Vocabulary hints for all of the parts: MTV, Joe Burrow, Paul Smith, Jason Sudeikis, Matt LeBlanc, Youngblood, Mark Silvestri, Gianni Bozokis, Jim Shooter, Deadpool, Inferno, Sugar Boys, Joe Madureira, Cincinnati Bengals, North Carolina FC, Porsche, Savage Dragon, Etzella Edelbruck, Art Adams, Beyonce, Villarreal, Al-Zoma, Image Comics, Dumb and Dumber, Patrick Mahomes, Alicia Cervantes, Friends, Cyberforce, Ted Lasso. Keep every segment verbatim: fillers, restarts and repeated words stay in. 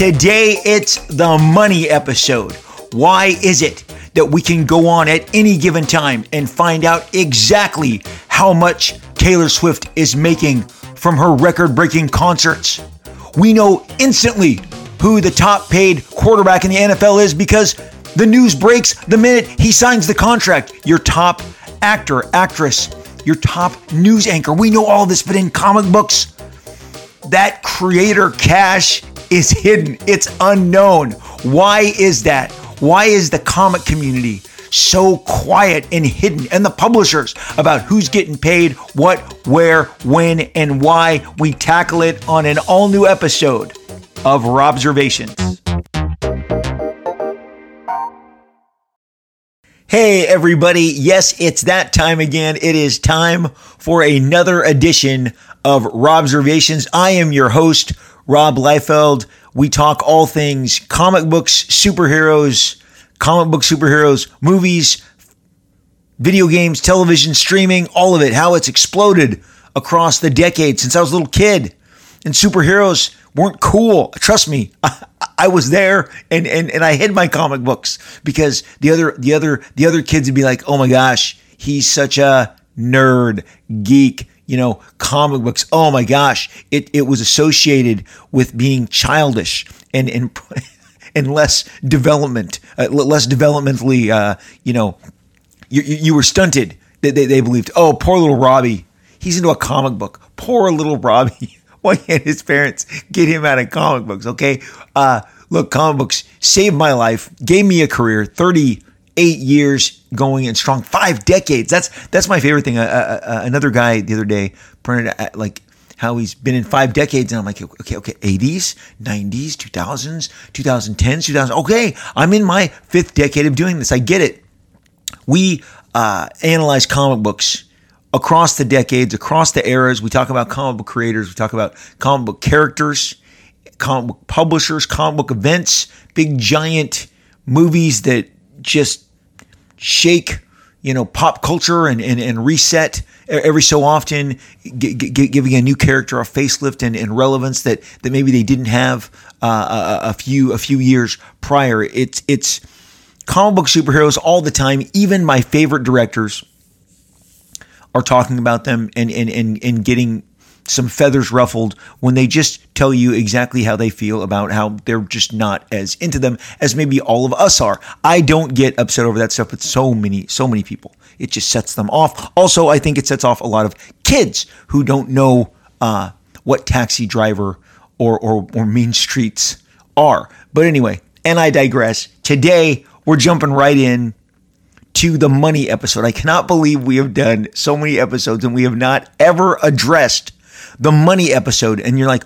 Today, it's the money episode. Why is it that we can go on at any given time and find out exactly how much Taylor Swift is making from her record-breaking concerts? We know instantly who the top-paid quarterback in the N F L is because the news breaks the minute he signs the contract. Your top actor, actress, your top news anchor. We know all this, but in comic books, that creator cash is hidden. It's unknown. Why is that? Why is the comic community so quiet and hidden, and the publishers, about who's getting paid, what, where, when, and why? We tackle it on an all-new episode of Robservations. Hey everybody, yes, it's that time again. It is time for another edition of Robservations. I am your host, Rob Liefeld. We talk all things comic books, superheroes, comic book superheroes, movies, video games, television, streaming, all of it, how it's exploded across the decades since I was a little kid. And superheroes weren't cool. Trust me, I, I was there, and, and and I hid my comic books because the other the other the other kids would be like, "Oh my gosh, he's such a nerd, geek, you know, comic books." Oh my gosh, it it was associated with being childish and and and less development, uh, less developmentally, uh, you know, you you were stunted. They, they they believed, "Oh, poor little Robbie, he's into a comic book. Poor little Robbie." Why can't his parents get him out of comic books, okay? Uh, look, comic books saved my life, gave me a career, thirty-eight years going and strong, five decades. That's that's my favorite thing. Uh, uh, uh, another guy the other day printed uh, like how he's been in five decades, and I'm like, okay, okay, eighties, nineties, two thousands, twenty tens, two thousands. Okay, I'm in my fifth decade of doing this. I get it. We uh, analyze comic books across the decades, across the eras. We talk about comic book creators. We talk about comic book characters, comic book publishers, comic book events, big giant movies that just shake, you know, pop culture and, and, and reset every so often, g- g- giving a new character a facelift and, and relevance that, that maybe they didn't have uh, a, a few a few years prior. It's it's comic book superheroes all the time. Even my favorite directors are talking about them and, and, and, and getting some feathers ruffled when they just tell you exactly how they feel about how they're just not as into them as maybe all of us are. I don't get upset over that stuff with so many, so many people. It just sets them off. Also, I think it sets off a lot of kids who don't know uh, what Taxi Driver or, or, or Mean Streets are. But anyway, and I digress. Today, we're jumping right in to the money episode. I cannot believe we have done so many episodes and we have not ever addressed the money episode. And you're like,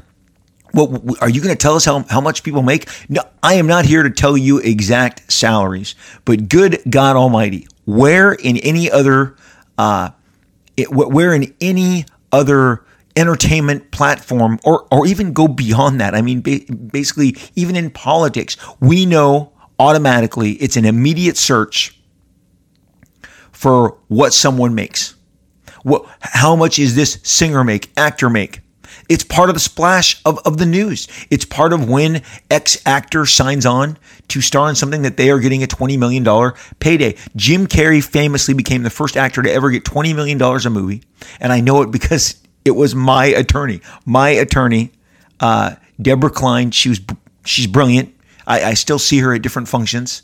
well, are you going to tell us how, how much people make? No, I am not here to tell you exact salaries, but good God Almighty, where in any other, uh, it, where in any other entertainment platform, or, or even go beyond that. I mean, ba- basically, even in politics, we know automatically it's an immediate search for what someone makes. What, how much is this singer make, actor make? It's part of the splash of, of the news. It's part of when X actor signs on to star in something that they are getting a twenty million dollars payday. Jim Carrey famously became the first actor to ever get twenty million dollars a movie. And I know it because it was my attorney. My attorney, uh, Deborah Klein, she was, she's brilliant. I, I still see her at different functions.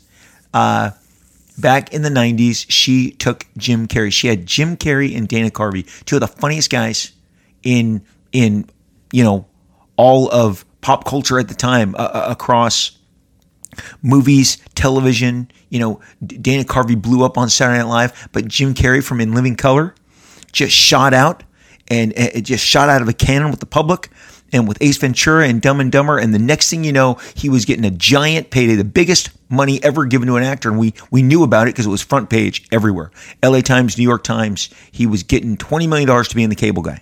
Uh, Back in the nineties, she took Jim Carrey. She had Jim Carrey and Dana Carvey, two of the funniest guys in, in you know, all of pop culture at the time, uh, across movies, television. You know, Dana Carvey blew up on Saturday Night Live, but Jim Carrey from In Living Color just shot out and uh, just shot out of a cannon with the public and with Ace Ventura and Dumb and Dumber, and the next thing you know, he was getting a giant payday, the biggest money ever given to an actor, and we we knew about it because it was front page everywhere. L A Times, New York Times, he was getting twenty million dollars to be in The Cable Guy.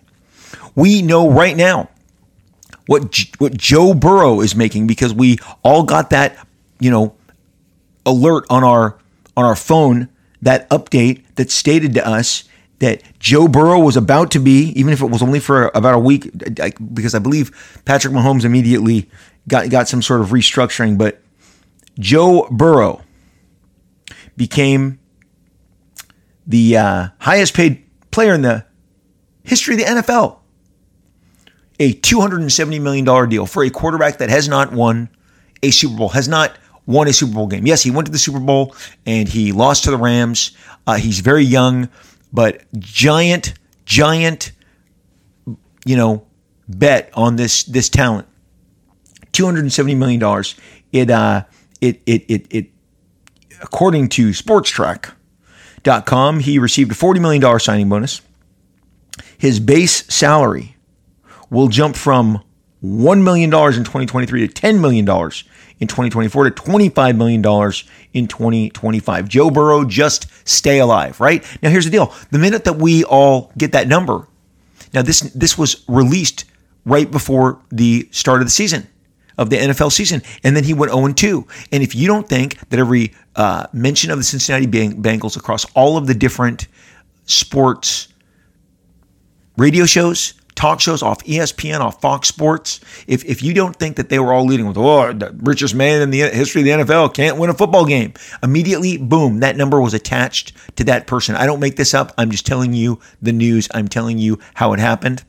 We know right now what J- what Joe Burrow is making because we all got that, you know, alert on our on our phone, that update that stated to us that Joe Burrow was about to be, even if it was only for about a week, because I believe Patrick Mahomes immediately got, got some sort of restructuring, but Joe Burrow became the uh, highest paid player in the history of the N F L. A two hundred seventy million dollars deal for a quarterback that has not won a Super Bowl, has not won a Super Bowl game. Yes, he went to the Super Bowl and he lost to the Rams. Uh, he's very young, but giant, giant, you know, bet on this this talent. two hundred seventy million dollars. It, uh, it, it, it, it. According to sports track dot com, he received a forty million dollars signing bonus. His base salary will jump from one million dollars in twenty twenty-three to ten million dollars in twenty twenty-four to twenty-five million dollars in twenty twenty-five. Joe Burrow, just stay alive, right? Now, here's the deal. The minute that we all get that number, now this this was released right before the start of the season, of the N F L season, and then he went oh and two. And if you don't think that every uh, mention of the Cincinnati Bengals across all of the different sports radio shows, talk shows, off E S P N, off Fox Sports, if if you don't think that they were all leading with, oh, the richest man in the history of the N F L can't win a football game, immediately, boom, that number was attached to that person. I don't make this up. I'm just telling you the news. I'm telling you how it happened.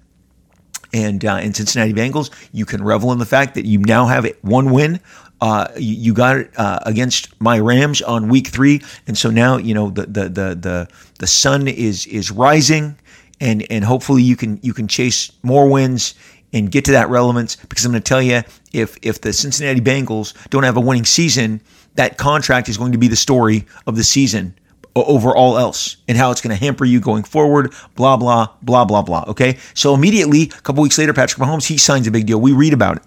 And uh, in Cincinnati Bengals, you can revel in the fact that you now have one win. Uh, you, you got it uh, against my Rams on week three. And so now, you know, the the the the, the sun is is rising. And and hopefully you can you can chase more wins and get to that relevance, because I'm going to tell you, if if the Cincinnati Bengals don't have a winning season, that contract is going to be the story of the season over all else, and how it's going to hamper you going forward, blah, blah, blah, blah, blah, okay? So immediately, a couple weeks later, Patrick Mahomes, he signs a big deal. We read about it.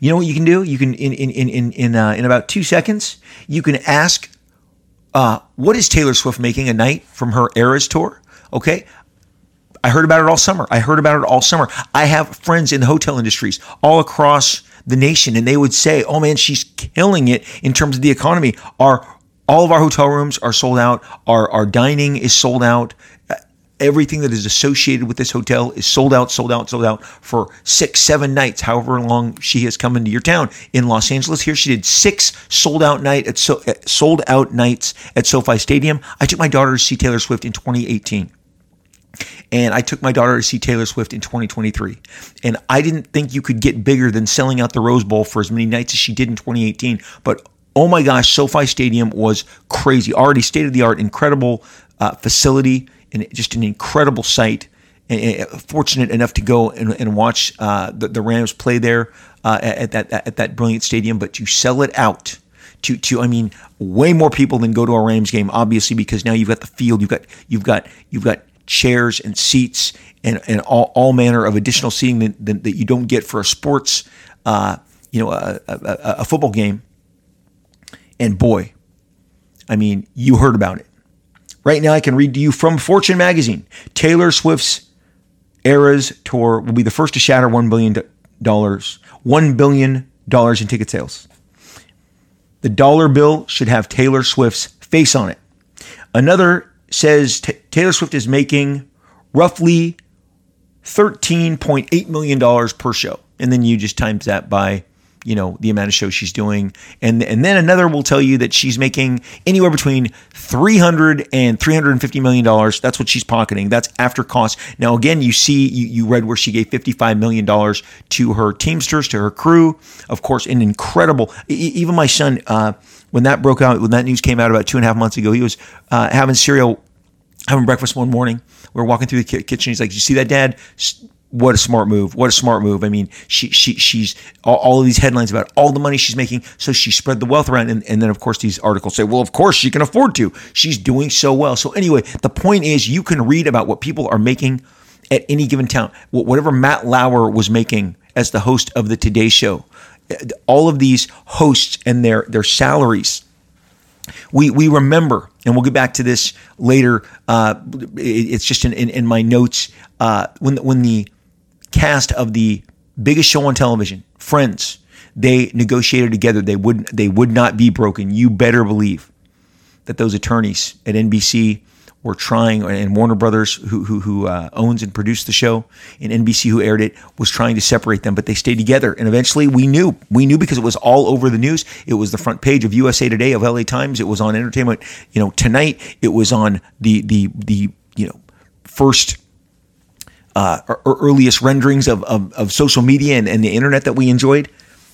You know what you can do? You can, in in in in uh, in about two seconds, you can ask, uh, what is Taylor Swift making a night from her Eras tour, okay? I heard about it all summer. I heard about it all summer. I have friends in the hotel industries all across the nation, and they would say, oh man, she's killing it in terms of the economy. Our, all of our hotel rooms are sold out. Our, our dining is sold out. Everything that is associated with this hotel is sold out, sold out, sold out for six, seven nights, however long she has come into your town. In Los Angeles here, she did six sold out night at so, sold out nights at SoFi Stadium. I took my daughter to see Taylor Swift in twenty eighteen. And I took my daughter to see Taylor Swift in twenty twenty-three. And I didn't think you could get bigger than selling out the Rose Bowl for as many nights as she did in twenty eighteen. But oh my gosh, SoFi Stadium was crazy. Already state-of-the-art, incredible uh, facility, and just an incredible sight. And, and fortunate enough to go and, and watch uh, the, the Rams play there uh, at that at that brilliant stadium. But you sell it out. To, to I mean, way more people than go to a Rams game, obviously, because now you've got the field, you've got you've got you've got chairs and seats and, and all, all manner of additional seating that, that, that you don't get for a sports, uh, you know, a, a, a football game. And boy, I mean, you heard about it. Right now I can read to you from Fortune magazine. Taylor Swift's Eras tour will be the first to shatter one billion dollars, one billion dollars in ticket sales. The dollar bill should have Taylor Swift's face on it. Another says t- Taylor Swift is making roughly thirteen point eight million dollars per show, and then you just times that by, you know, the amount of shows she's doing, and and then another will tell you that she's making anywhere between three hundred and three hundred fifty million dollars. That's what she's pocketing. That's after costs. Now again, you see, you, you read where she gave fifty-five million dollars to her Teamsters, to her crew. Of course, an incredible. Even my son, uh, when that broke out, when that news came out about two and a half months ago, he was uh, having cereal. Having breakfast one morning, we were walking through the kitchen. He's like, "You see that, Dad? What a smart move! What a smart move! I mean, she, she, she's all, all of these headlines about all the money she's making. So she spread the wealth around, and, and then of course these articles say, well, of course she can afford to. She's doing so well. So anyway, the point is, you can read about what people are making at any given time. Whatever Matt Lauer was making as the host of the Today Show, all of these hosts and their their salaries." We we remember, and we'll get back to this later. Uh, it, it's just in, in, in my notes. Uh, when when the cast of the biggest show on television, Friends, they negotiated together. They would they would not be broken. You better believe that those attorneys at N B C were trying, and Warner Brothers, who who, who uh, owns and produced the show, and N B C, who aired it, was trying to separate them, but they stayed together. And eventually, we knew, we knew because it was all over the news. It was the front page of U S A Today, of L A Times. It was on Entertainment, you know, Tonight. It was on the the the you know first. Uh, or earliest renderings of, of, of social media and, and the internet that we enjoyed.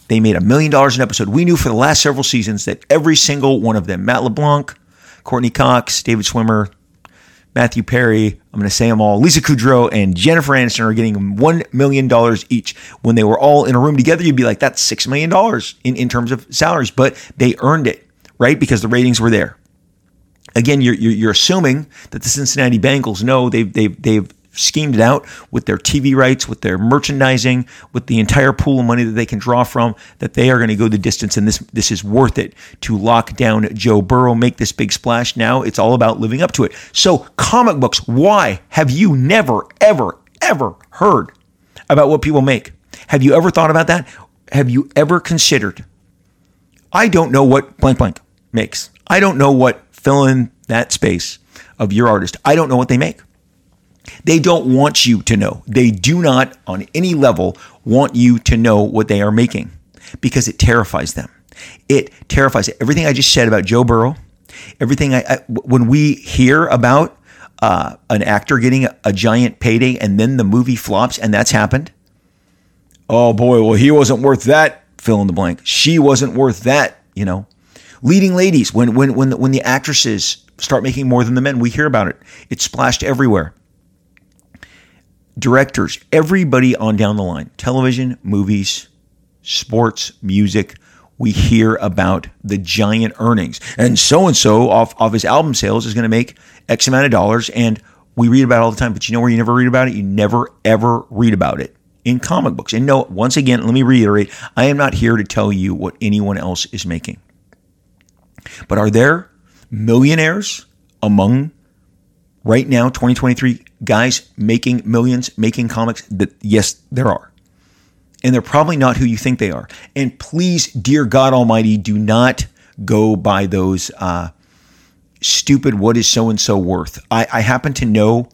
They made a million dollars an episode. We knew for the last several seasons that every single one of them, Matt LeBlanc, Courtney Cox, David Schwimmer, Matthew Perry, I'm going to say them all, Lisa Kudrow and Jennifer Aniston are getting one million dollars each. When they were all in a room together, you'd be like, that's six million dollars in, in terms of salaries, but they earned it, right? Because the ratings were there. Again, you're, you're, you're assuming that the Cincinnati Bengals know they've, they've, they've, schemed it out with their T V rights, with their merchandising, with the entire pool of money that they can draw from, that they are going to go the distance, and this this is worth it to lock down Joe Burrow, make this big splash. Now it's all about living up to it. So comic books, why have you never, ever, ever heard about what people make? Have you ever thought about that? Have you ever considered, I don't know what blank blank makes. I don't know what, fill in that space of your artist. I don't know what they make. They don't want you to know. They do not, on any level, want you to know what they are making, because it terrifies them. It terrifies them. Everything I just said about Joe Burrow, everything I, I when we hear about uh, an actor getting a, a giant payday and then the movie flops, and that's happened. Oh boy, well, he wasn't worth that, fill in the blank. She wasn't worth that, you know. Leading ladies, when when when the, when the actresses start making more than the men, we hear about it. It's splashed everywhere. Directors, everybody on down the line, television, movies, sports, music, we hear about the giant earnings. And so-and-so off, off his album sales is going to make X amount of dollars, and we read about it all the time, but you know where you never read about it? You never, ever read about it in comic books. And no, once again, let me reiterate, I am not here to tell you what anyone else is making. But are there millionaires among right now, twenty twenty-three, guys making millions, making comics? That yes, there are. And they're probably not who you think they are. And please, dear God Almighty, do not go by those uh, stupid, what is so-and-so worth? I, I happen to know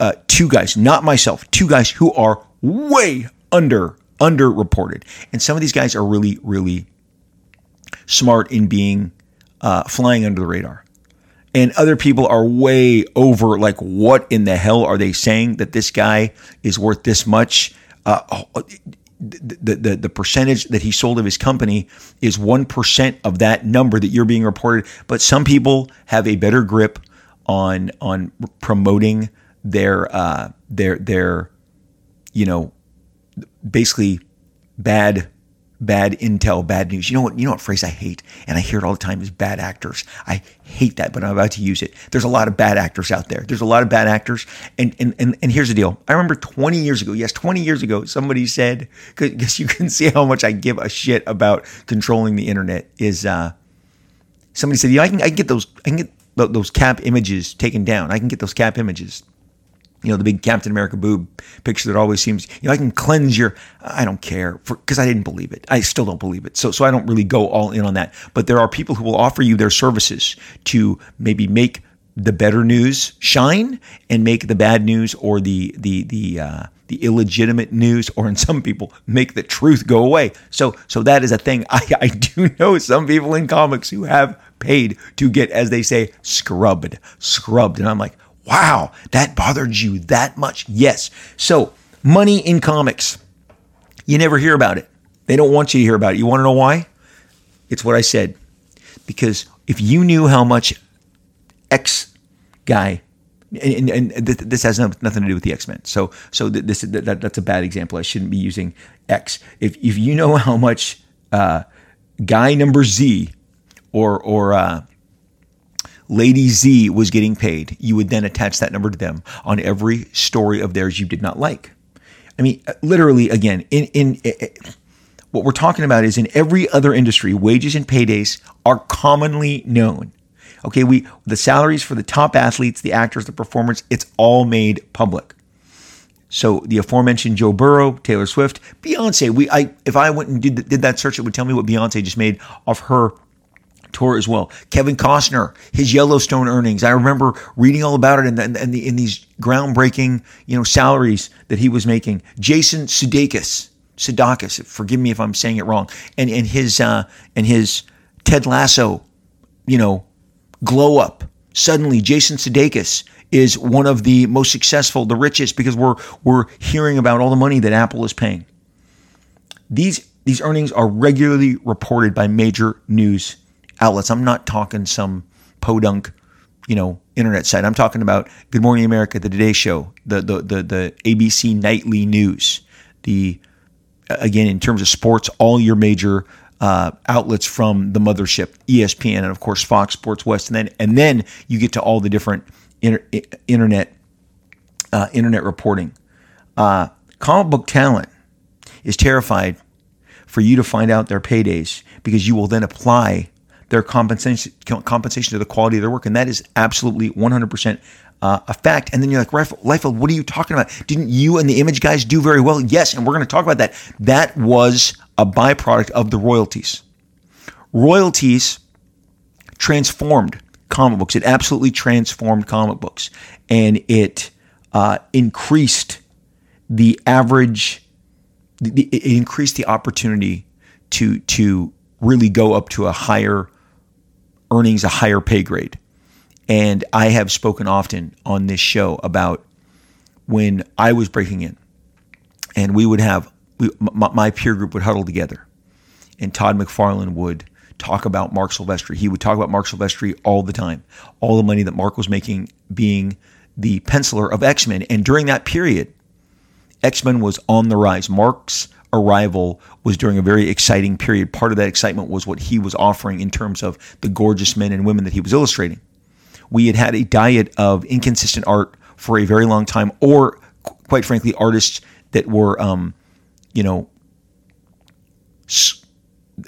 uh, two guys, not myself, two guys who are way under, underreported. And some of these guys are really, really smart in being uh, flying under the radar. And other people are way over, like, what in the hell are they saying that this guy is worth this much? Uh, the, the, the percentage that he sold of his company is one percent of that number that you're being reported. But some people have a better grip on on promoting their, uh, their, their you know, basically bad Bad intel, bad news. You know what? You know what phrase I hate, and I hear it all the time, is bad actors. I hate that, but I'm about to use it. There's a lot of bad actors out there. There's a lot of bad actors, and and and, and here's the deal. I remember twenty years ago. Yes, twenty years ago, somebody said, because you can see how much I give a shit about controlling the internet. Is uh, somebody said, yeah, I can I can get those I can get those cap images taken down. I can get those cap images. You know, the big Captain America boob picture that always seems, you know, I can cleanse your, I don't care, because I didn't believe it. I still don't believe it. So so I don't really go all in on that. But there are people who will offer you their services to maybe make the better news shine and make the bad news or the the the uh, the illegitimate news, or in some people, make the truth go away. So so that is a thing. I, I do know some people in comics who have paid to get, as they say, scrubbed, scrubbed. And I'm like, wow, that bothered you that much? Yes. So money in comics, you never hear about it. They don't want you to hear about it. You want to know why? It's what I said. Because if you knew how much X guy, and, and, and this has nothing to do with the X-Men, so so this that, that's a bad example. I shouldn't be using X. If if you know how much uh, guy number Z or or uh, Lady Z was getting paid, you would then attach that number to them on every story of theirs you did not like. I mean, literally, again, in, in, in what we're talking about is in every other industry, wages and paydays are commonly known. Okay, we the salaries for the top athletes, the actors, the performers, it's all made public. So the aforementioned Joe Burrow, Taylor Swift, Beyonce. We, I, if I went and did, did that search, it would tell me what Beyonce just made off her tour as well. Kevin Costner, his Yellowstone earnings. I remember reading all about it and in, in, in, in these groundbreaking, you know, salaries that he was making. Jason Sudeikis, Sudeikis, forgive me if I'm saying it wrong, and and his uh, and his Ted Lasso, you know, glow up. Suddenly, Jason Sudeikis is one of the most successful, the richest, because we're we're hearing about all the money that Apple is paying. These these earnings are regularly reported by major news outlets. I'm not talking some podunk, you know, internet site. I'm talking about Good Morning America, the Today Show, the the the, the A B C nightly news. The again, in terms of sports, all your major Uh, outlets from the mothership, E S P N, and of course Fox Sports West, and then and then you get to all the different inter- internet uh, internet reporting. Uh, comic book talent is terrified for you to find out their paydays because you will then apply their compensation compensation to the quality of their work, and that is absolutely one hundred percent uh, a fact. And then you're like, Liefeld, what are you talking about? Didn't you and the Image guys do very well? Yes, and we're going to talk about that. That was a byproduct of the royalties. Royalties transformed comic books. It absolutely transformed comic books. And it uh, increased the average, the, it increased the opportunity to, to really go up to a higher earnings, a higher pay grade. And I have spoken often on this show about when I was breaking in and we would have We, my peer group would huddle together, and Todd McFarlane would talk about Mark Silvestri. He would talk about Mark Silvestri all the time, all the money that Mark was making being the penciler of X-Men. And during that period, X-Men was on the rise. Mark's arrival was during a very exciting period. Part of that excitement was what he was offering in terms of the gorgeous men and women that he was illustrating. We had had a diet of inconsistent art for a very long time, or quite frankly, artists that were... Um, you know,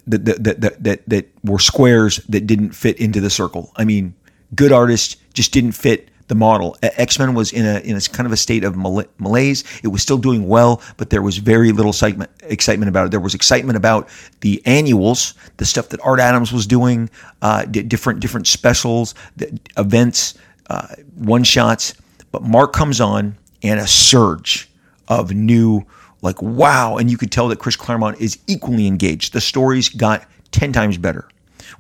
that that that that that were squares that didn't fit into the circle. I mean, good artists just didn't fit the model. X-Men was in a in a kind of a state of malaise. It was still doing well, but there was very little excitement excitement about it. There was excitement about the annuals, the stuff that Art Adams was doing, uh, different different specials, events, uh, one shots. But Mark comes on, and a surge of new. Like, wow. And you could tell that Chris Claremont is equally engaged. The stories got ten times better.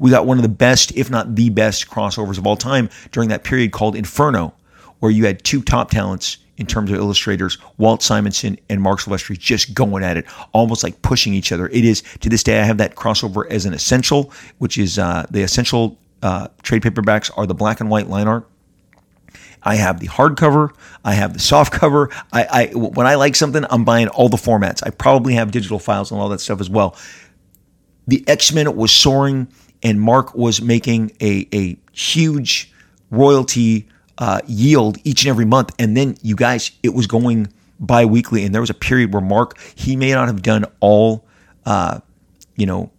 We got one of the best, if not the best, crossovers of all time during that period called Inferno, where you had two top talents in terms of illustrators, Walt Simonson and Mark Silvestri, just going at it, almost like pushing each other. It is, to this day, I have that crossover as an essential, which is uh, the essential uh, trade paperbacks are the black and white line art. I have the hardcover. I have the softcover. I, I when I like something, I'm buying all the formats. I probably have digital files and all that stuff as well. The X-Men was soaring, and Mark was making a a huge royalty uh, yield each and every month. And then, you guys, it was going bi-weekly, and there was a period where Mark, he may not have done all, uh, you know,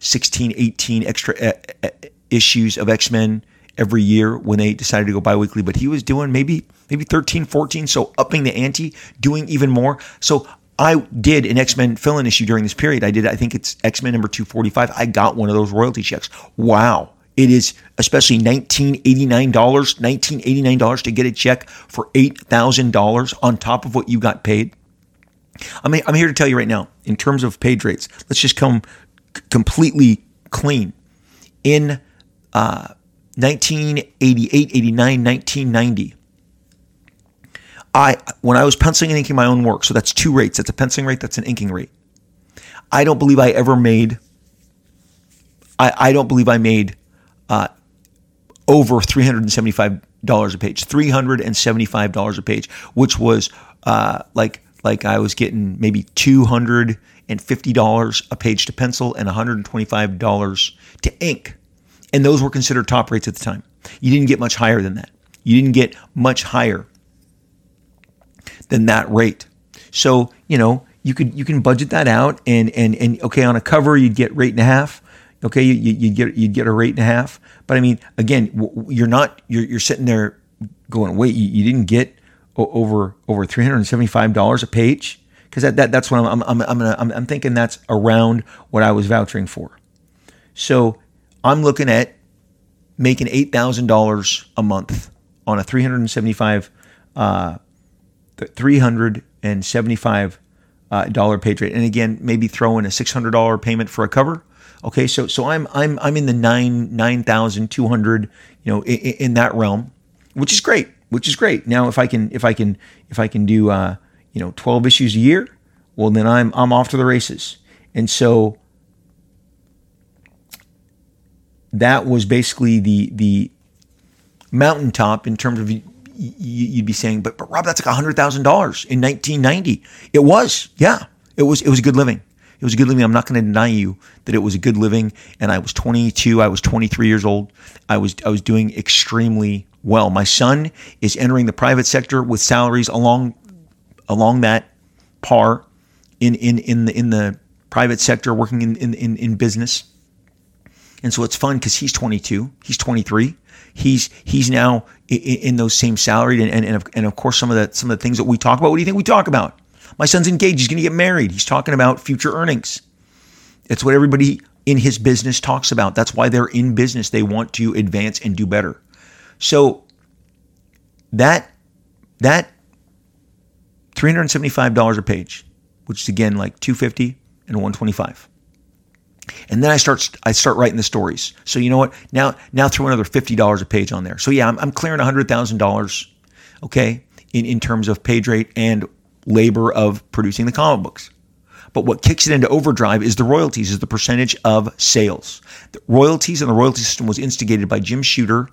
sixteen, eighteen extra uh, issues of X-Men every year when they decided to go bi-weekly, but he was doing maybe maybe thirteen, fourteen, so upping the ante, doing even more. So I did an X-Men fill-in issue during this period. I did, I think it's X-Men number two forty-five. I got one of those royalty checks. Wow. It is especially nineteen eighty-nine dollars, nineteen eighty-nine dollars to get a check for eight thousand dollars on top of what you got paid. I mean, I'm here to tell you right now, in terms of page rates, let's just come completely clean. In uh nineteen eighty-eight, eighty-nine, nineteen ninety. I, when I was penciling and inking my own work, so that's two rates. That's a penciling rate. That's an inking rate. I don't believe I ever made, I, I don't believe I made uh, over three hundred seventy-five dollars a page, three hundred seventy-five dollars a page, which was uh, like, like I was getting maybe two hundred fifty dollars a page to pencil and one hundred twenty-five dollars to ink. And those were considered top rates at the time. You didn't get much higher than that. You didn't get much higher than that rate. So, you know, you could you can budget that out and and and okay, on a cover you'd get rate and a half. Okay, you you get you'd get a rate and a half. But I mean, again, you're not you're you're sitting there going, wait, you, you didn't get over over three hundred seventy-five dollars a page? Because that, that that's what I'm I'm I'm, gonna, I'm I'm thinking that's around what I was vouchering for. So I'm looking at making eight thousand dollars a month on a three hundred seventy-five dollars uh, dollar page rate. And again, maybe throw in a six hundred dollars payment for a cover. Okay, so so I'm I'm I'm in the nine nine thousand two hundred, you know, in, in that realm, which is great, which is great. Now, if I can if I can if I can do uh, you know twelve issues a year, well then I'm I'm off to the races. And so that was basically the the mountaintop in terms of. You'd be saying, but but Rob, that's like a hundred thousand dollars in nineteen ninety. It was, yeah, it was it was a good living. It was a good living. I'm not going to deny you that it was a good living. And I was twenty-two. I was twenty-three years old. I was I was doing extremely well. My son is entering the private sector with salaries along along that par in in in the in the private sector, working in in in, in business. And so it's fun because he's twenty-two. He's twenty-three. He's he's now in, in those same salaried and and and of, and of course some of the some of the things that we talk about. What do you think we talk about? My son's engaged. He's going to get married. He's talking about future earnings. It's what everybody in his business talks about. That's why they're in business. They want to advance and do better. So that that three hundred seventy-five dollars a page, which is again like two hundred fifty dollars and one hundred twenty-five dollars. And then I start I start writing the stories. So you know what? Now now throw another fifty dollars a page on there. So yeah, I'm, I'm clearing one hundred thousand dollars, okay, in, in terms of page rate and labor of producing the comic books. But what kicks it into overdrive is the royalties, is the percentage of sales. The royalties and the royalty system was instigated by Jim Shooter,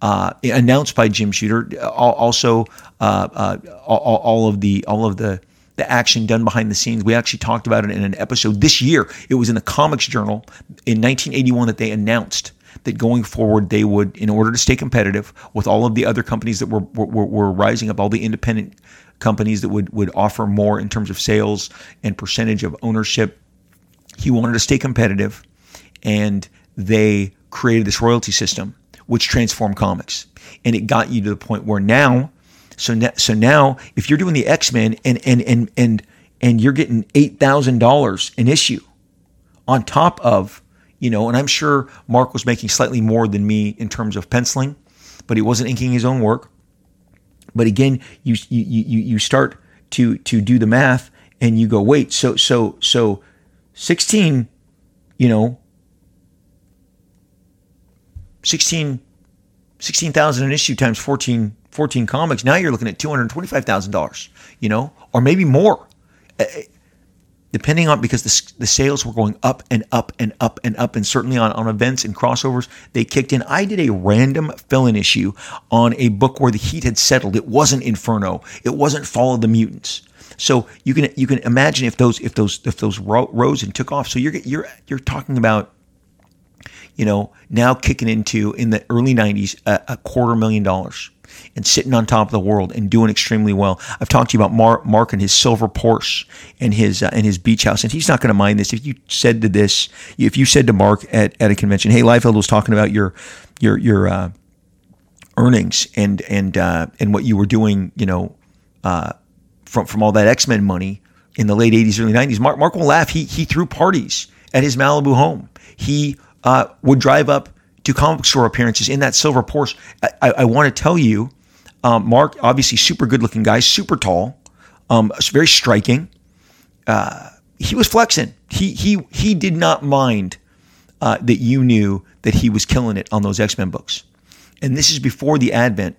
uh, announced by Jim Shooter. Also, uh, uh, all, all of the all of the the action done behind the scenes. We actually talked about it in an episode this year. It was in the Comics Journal in nineteen eighty-one that they announced that going forward they would, in order to stay competitive with all of the other companies that were were, were rising up, all the independent companies that would, would offer more in terms of sales and percentage of ownership. He wanted to stay competitive, and they created this royalty system, which transformed comics. And it got you to the point where now, so now, so now if you're doing the X-Men and and and and and you're getting eight thousand dollars an issue on top of, you know, and I'm sure Mark was making slightly more than me in terms of penciling, but he wasn't inking his own work. But again, you you you you start to to do the math, and you go, wait, so so so, sixteen, you know, sixteen, sixteen thousand an issue times fourteen, fourteen comics. Now you're looking at two hundred twenty-five thousand dollars, you know, or maybe more, depending on, because the the sales were going up and up and up and up, and certainly on on events and crossovers they kicked in. I did a random fill-in issue on a book where the heat had settled. It wasn't Inferno. It wasn't Fall of the Mutants. So you can you can imagine if those if those if those rose and took off. So you're you're you're talking about, you know, now kicking into in the early nineties a, a quarter million dollars and sitting on top of the world and doing extremely well. I've talked to you about Mark, Mark and his silver Porsche and his uh, and his beach house, and he's not going to mind this. If you said to this, if you said to Mark at, at a convention, "Hey, Liefeld was talking about your your your uh, earnings and and uh, and what you were doing, you know, uh, from from all that X-Men money in the late eighties, early nineties." Mark Mark will laugh. He he threw parties at his Malibu home. He uh, would drive up to comic store appearances in that silver Porsche. I, I, I want to tell you, um, Mark, obviously super good-looking guy, super tall, um, very striking. Uh, he was flexing. He he he did not mind uh, that you knew that he was killing it on those X-Men books. And this is before the advent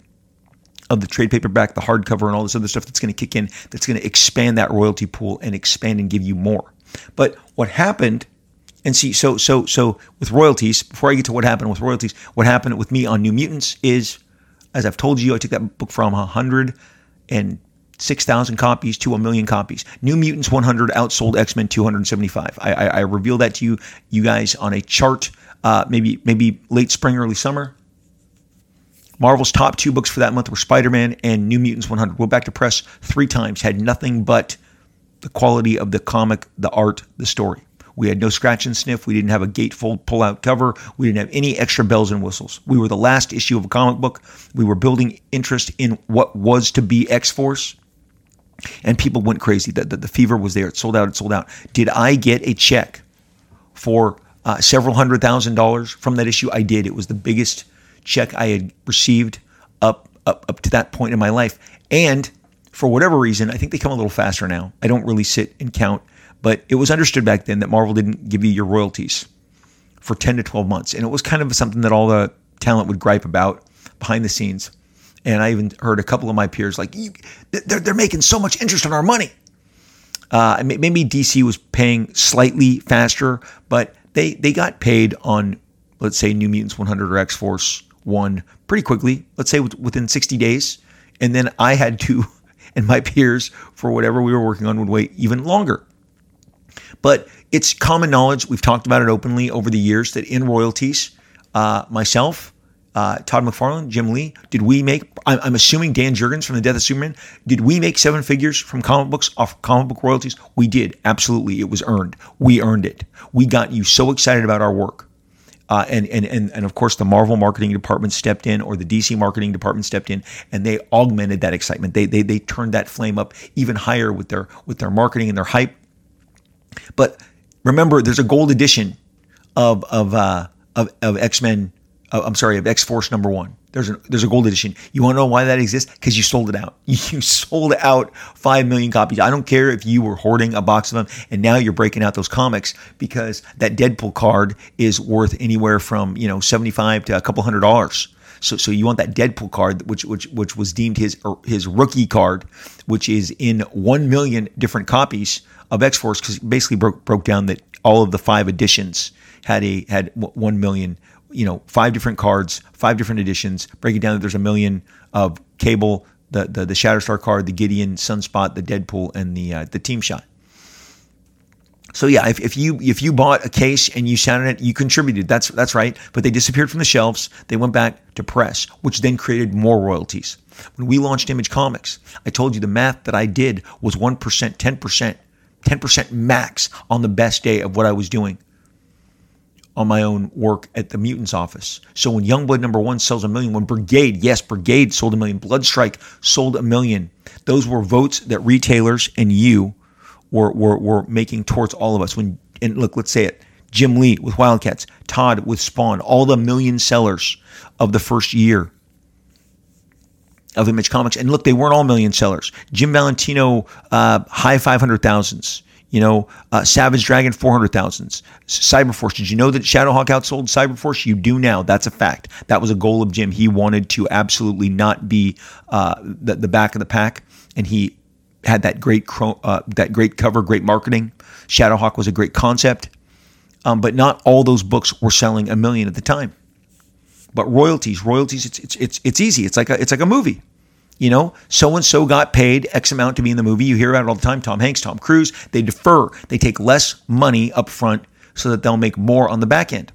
of the trade paperback, the hardcover, and all this other stuff that's going to kick in, that's going to expand that royalty pool and expand and give you more. But what happened... And see, so so so with royalties, before I get to what happened with royalties, what happened with me on New Mutants is, as I've told you, I took that book from one hundred six thousand copies to a million copies. New Mutants one hundred outsold X-Men two hundred seventy-five. I, I, I revealed that to you you guys on a chart, uh, maybe maybe late spring, early summer. Marvel's top two books for that month were Spider-Man and New Mutants one hundred. Went back to press three times, had nothing but the quality of the comic, the art, the story. We had no scratch and sniff. We didn't have a gatefold pull-out cover. We didn't have any extra bells and whistles. We were the last issue of a comic book. We were building interest in what was to be X-Force, and people went crazy. The, the, the fever was there. It sold out. It sold out. Did I get a check for uh, several hundred thousand dollars from that issue. I did. It was the biggest check I had received up up up to that point in my life. And for whatever reason, I think they come a little faster now. I don't really sit and count, but it was understood back then that Marvel didn't give you your royalties for ten to twelve months. And it was kind of something that all the talent would gripe about behind the scenes. And I even heard a couple of my peers like, you, they're, they're making so much interest on our money. Uh, maybe D C was paying slightly faster, but they, they got paid on, let's say, New Mutants one hundred or X-Force one pretty quickly, let's say within sixty days. And then I had to, and my peers, for whatever we were working on, would wait even longer. But it's common knowledge, we've talked about it openly over the years, that in royalties, uh, myself, uh, Todd McFarlane, Jim Lee, did we make, I'm, I'm assuming Dan Jurgens from The Death of Superman, did we make seven figures from comic books off comic book royalties? We did, absolutely. It was earned. We earned it. We got you so excited about our work. Uh, and, and, and, and of course, the Marvel marketing department stepped in, or the D C marketing department stepped in, and they augmented that excitement. They, they, they turned that flame up even higher with their, with their marketing and their hype. But remember, there's a gold edition of of uh, of, of X-Men. Uh, I'm sorry, of X-Force number one. There's a there's a gold edition. You want to know why that exists? Because you sold it out. You sold out five million copies. I don't care if you were hoarding a box of them, and now you're breaking out those comics because that Deadpool card is worth anywhere from you know seventy-five to a couple hundred dollars. So so you want that Deadpool card, which which which was deemed his his rookie card, which is in one million different copies of X-Force, because basically broke broke down that all of the five editions had a had one million, you know, five different cards, five different editions. Breaking down that there's a million of Cable, the the, the Shatterstar card, the Gideon, Sunspot, the Deadpool, and the uh, the Team Shot. So yeah, if, if you if you bought a case and you sat on it, you contributed. That's that's right. But they disappeared from the shelves. They went back to press, which then created more royalties. When we launched Image Comics, I told you the math that I did was one percent, ten percent. ten percent max on the best day of what I was doing on my own work at the Mutants office. So when Youngblood number one sells a million, when Brigade, yes, Brigade sold a million, Bloodstrike sold a million, those were votes that retailers and you were were, were making towards all of us. When and look, let's say it, Jim Lee with Wildcats, Todd with Spawn, all the million sellers of the first year of Image Comics. And look, they weren't all million sellers. Jim Valentino, uh, high five hundred thousands. You know, uh, Savage Dragon, four hundred thousands. Cyberforce, did you know that Shadowhawk outsold Cyberforce? You do now. That's a fact. That was a goal of Jim. He wanted to absolutely not be uh, the, the back of the pack. And he had that great cro- uh, that great cover, great marketing. Shadowhawk was a great concept. Um, but not all those books were selling a million at the time. But royalties, royalties, it's it's it's it's easy. It's like a it's like a movie, you know. So and so got paid X amount to be in the movie. You hear about it all the time. Tom Hanks, Tom Cruise. They defer. They take less money up front so that they'll make more on the back end.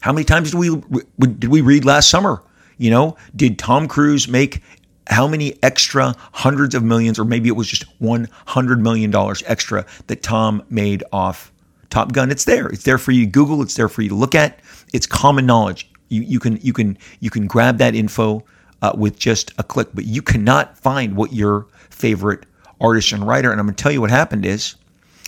How many times did we did we read last summer? You know, did Tom Cruise make how many extra hundreds of millions, or maybe it was just one hundred million dollars extra that Tom made off Top Gun? It's there. It's there for you to Google. It's there for you to look at. It's common knowledge. You you can you can you can grab that info uh, with just a click, but you cannot find what your favorite artist and writer. And I'm going to tell you what happened is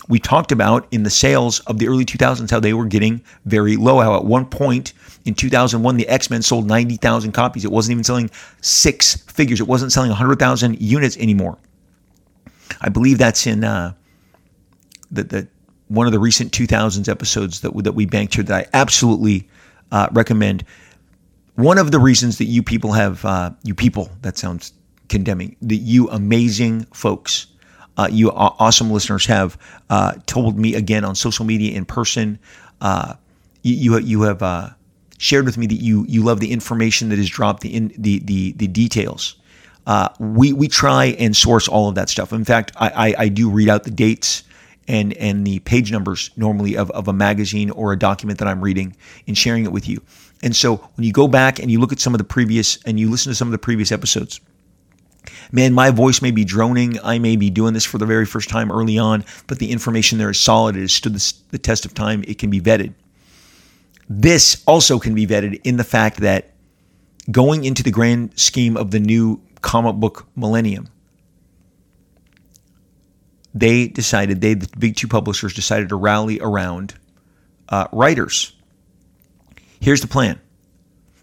we talked about in the sales of the early two thousands how they were getting very low. How at one point in two thousand one the X-Men sold ninety thousand copies. It wasn't even selling six figures. It wasn't selling one hundred thousand units anymore. I believe that's in uh, the the one of the recent two thousands episodes that that we banked here that I absolutely. Uh, recommend. One of the reasons that you people have, uh, you people, that sounds condemning, that you amazing folks, uh, you awesome listeners have uh, told me again on social media, in person, uh, you, you you have uh, shared with me that you you love the information that is dropped, the in, the the the details. Uh, we we try and source all of that stuff. In fact, I I, I do read out the dates and and the page numbers normally of, of a magazine or a document that I'm reading and sharing it with you. And so when you go back and you look at some of the previous and you listen to some of the previous episodes, man, my voice may be droning. I may be doing this for the very first time early on, but the information there is solid. It has stood the test of time. It can be vetted. This also can be vetted in the fact that going into the grand scheme of the new comic book millennium, They decided, they, the big two publishers, decided to rally around uh, writers. Here's the plan.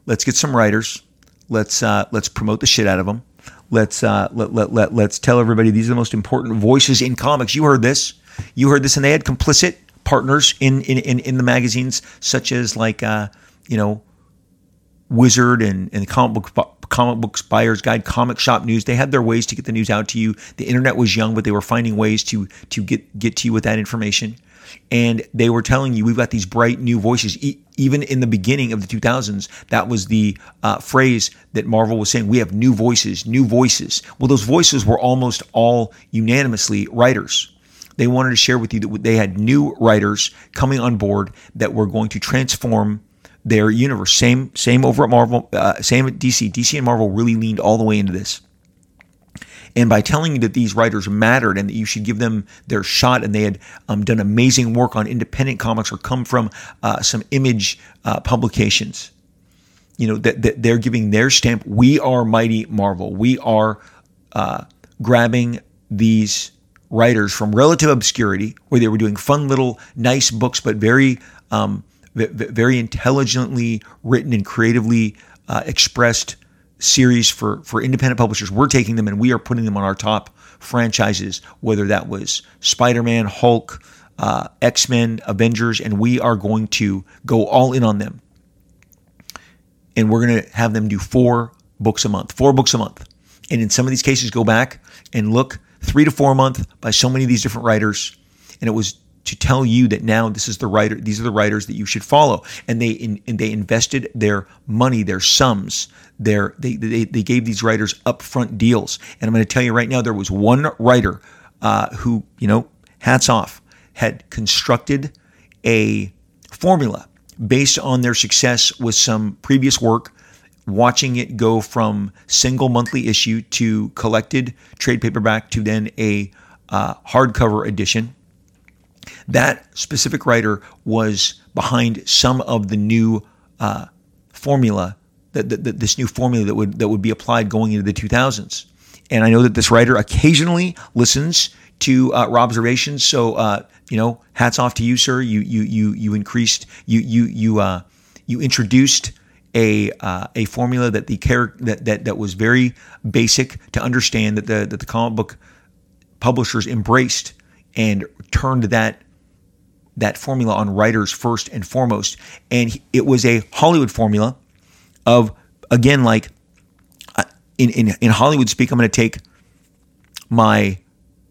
Let's get some writers. Let's uh, let's promote the shit out of them. Let's uh, let, let, let, let's tell everybody these are the most important voices in comics. You heard this. You heard this, and they had complicit partners in in, in, in the magazines, such as like uh, you know, Wizard and and comic book. Comic Books Buyer's Guide, Comic Shop News. They had their ways to get the news out to you. The internet was young, but they were finding ways to to get, get to you with that information. And they were telling you, we've got these bright new voices. E- even in the beginning of the two thousands, that was the uh, phrase that Marvel was saying, we have new voices, new voices. Well, those voices were almost all unanimously writers. They wanted to share with you that they had new writers coming on board that were going to transform their universe. Same, same over at Marvel, uh, same at D C. D C and Marvel really leaned all the way into this. And by telling you that these writers mattered and that you should give them their shot, and they had um, done amazing work on independent comics or come from uh, some Image uh, publications, you know, that, that they're giving their stamp. We are mighty Marvel. We are uh, grabbing these writers from relative obscurity, where they were doing fun little nice books, but very, um, very intelligently written and creatively uh, expressed series for, for independent publishers. We're taking them and we are putting them on our top franchises, whether that was Spider-Man, Hulk, uh, X-Men, Avengers, and we are going to go all in on them. And we're going to have them do four books a month, four books a month. And in some of these cases, go back and look, three to four a month by so many of these different writers. And it was to tell you that now this is the writer, these are the writers that you should follow, and they in, and they invested their money, their sums, their they they, they gave these writers upfront deals. And I'm going to tell you right now, there was one writer uh, who, you know, hats off, had constructed a formula based on their success with some previous work, watching it go from single monthly issue to collected trade paperback to then a uh, hardcover edition. That specific writer was behind some of the new uh, formula, that this new formula that would that would be applied going into the two thousands. And I know that this writer occasionally listens to uh, Rob's observations. So uh, you know, hats off to you, sir. You you you you increased you you you uh, you introduced a uh, a formula that the char- that, that that was very basic to understand, that the that the comic book publishers embraced and turned that that formula on writers first and foremost. And he, it was a Hollywood formula of, again, like uh, in, in, in Hollywood speak, I'm going to take my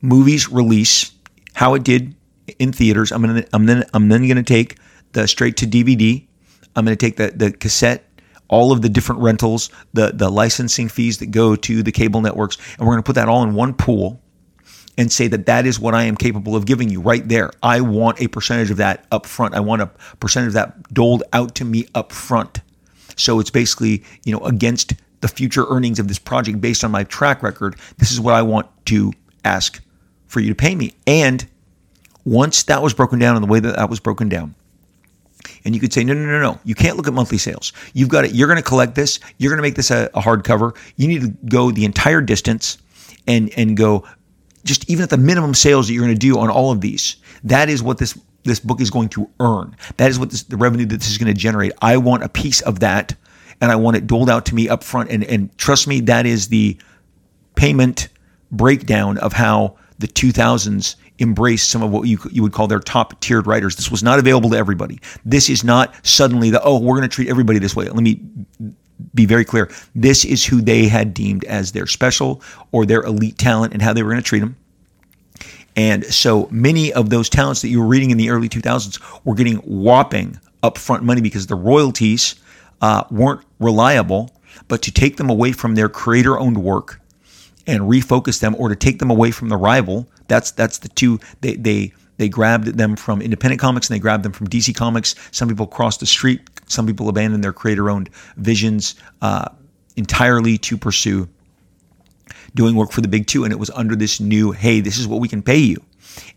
movie's release, how it did in theaters. I'm going to, I'm then, I'm then going to take the straight to D V D. I'm going to take the, the cassette, all of the different rentals, the, the licensing fees that go to the cable networks. And we're going to put that all in one pool and say that that is what I am capable of giving you right there. I want a percentage of that up front. I want a percentage of that doled out to me up front. So it's basically, you know, against the future earnings of this project based on my track record, this is what I want to ask for you to pay me. And once that was broken down in the way that that was broken down, and you could say, no, no, no, no, you can't look at monthly sales. You've got it. You're going to collect this. You're going to make this a, a hardcover. You need to go the entire distance and and go, just even at the minimum sales that you're going to do on all of these, that is what this, this book is going to earn. That is what this, the revenue that this is going to generate. I want a piece of that, and I want it doled out to me up front. And, and trust me, that is the payment breakdown of how the two thousands embraced some of what you you would call their top-tiered writers. This was not available to everybody. This is not suddenly the, oh, we're going to treat everybody this way. Let me be very clear. This is who they had deemed as their special or their elite talent and how they were going to treat them. And so many of those talents that you were reading in the early two thousands were getting whopping upfront money because the royalties uh, weren't reliable. But to take them away from their creator-owned work and refocus them, or to take them away from the rival, that's that's the two. They they they grabbed them from independent comics and they grabbed them from D C Comics. Some people crossed the street. Some people abandoned their creator-owned visions uh, entirely to pursue doing work for the big two. And it was under this new, hey, this is what we can pay you.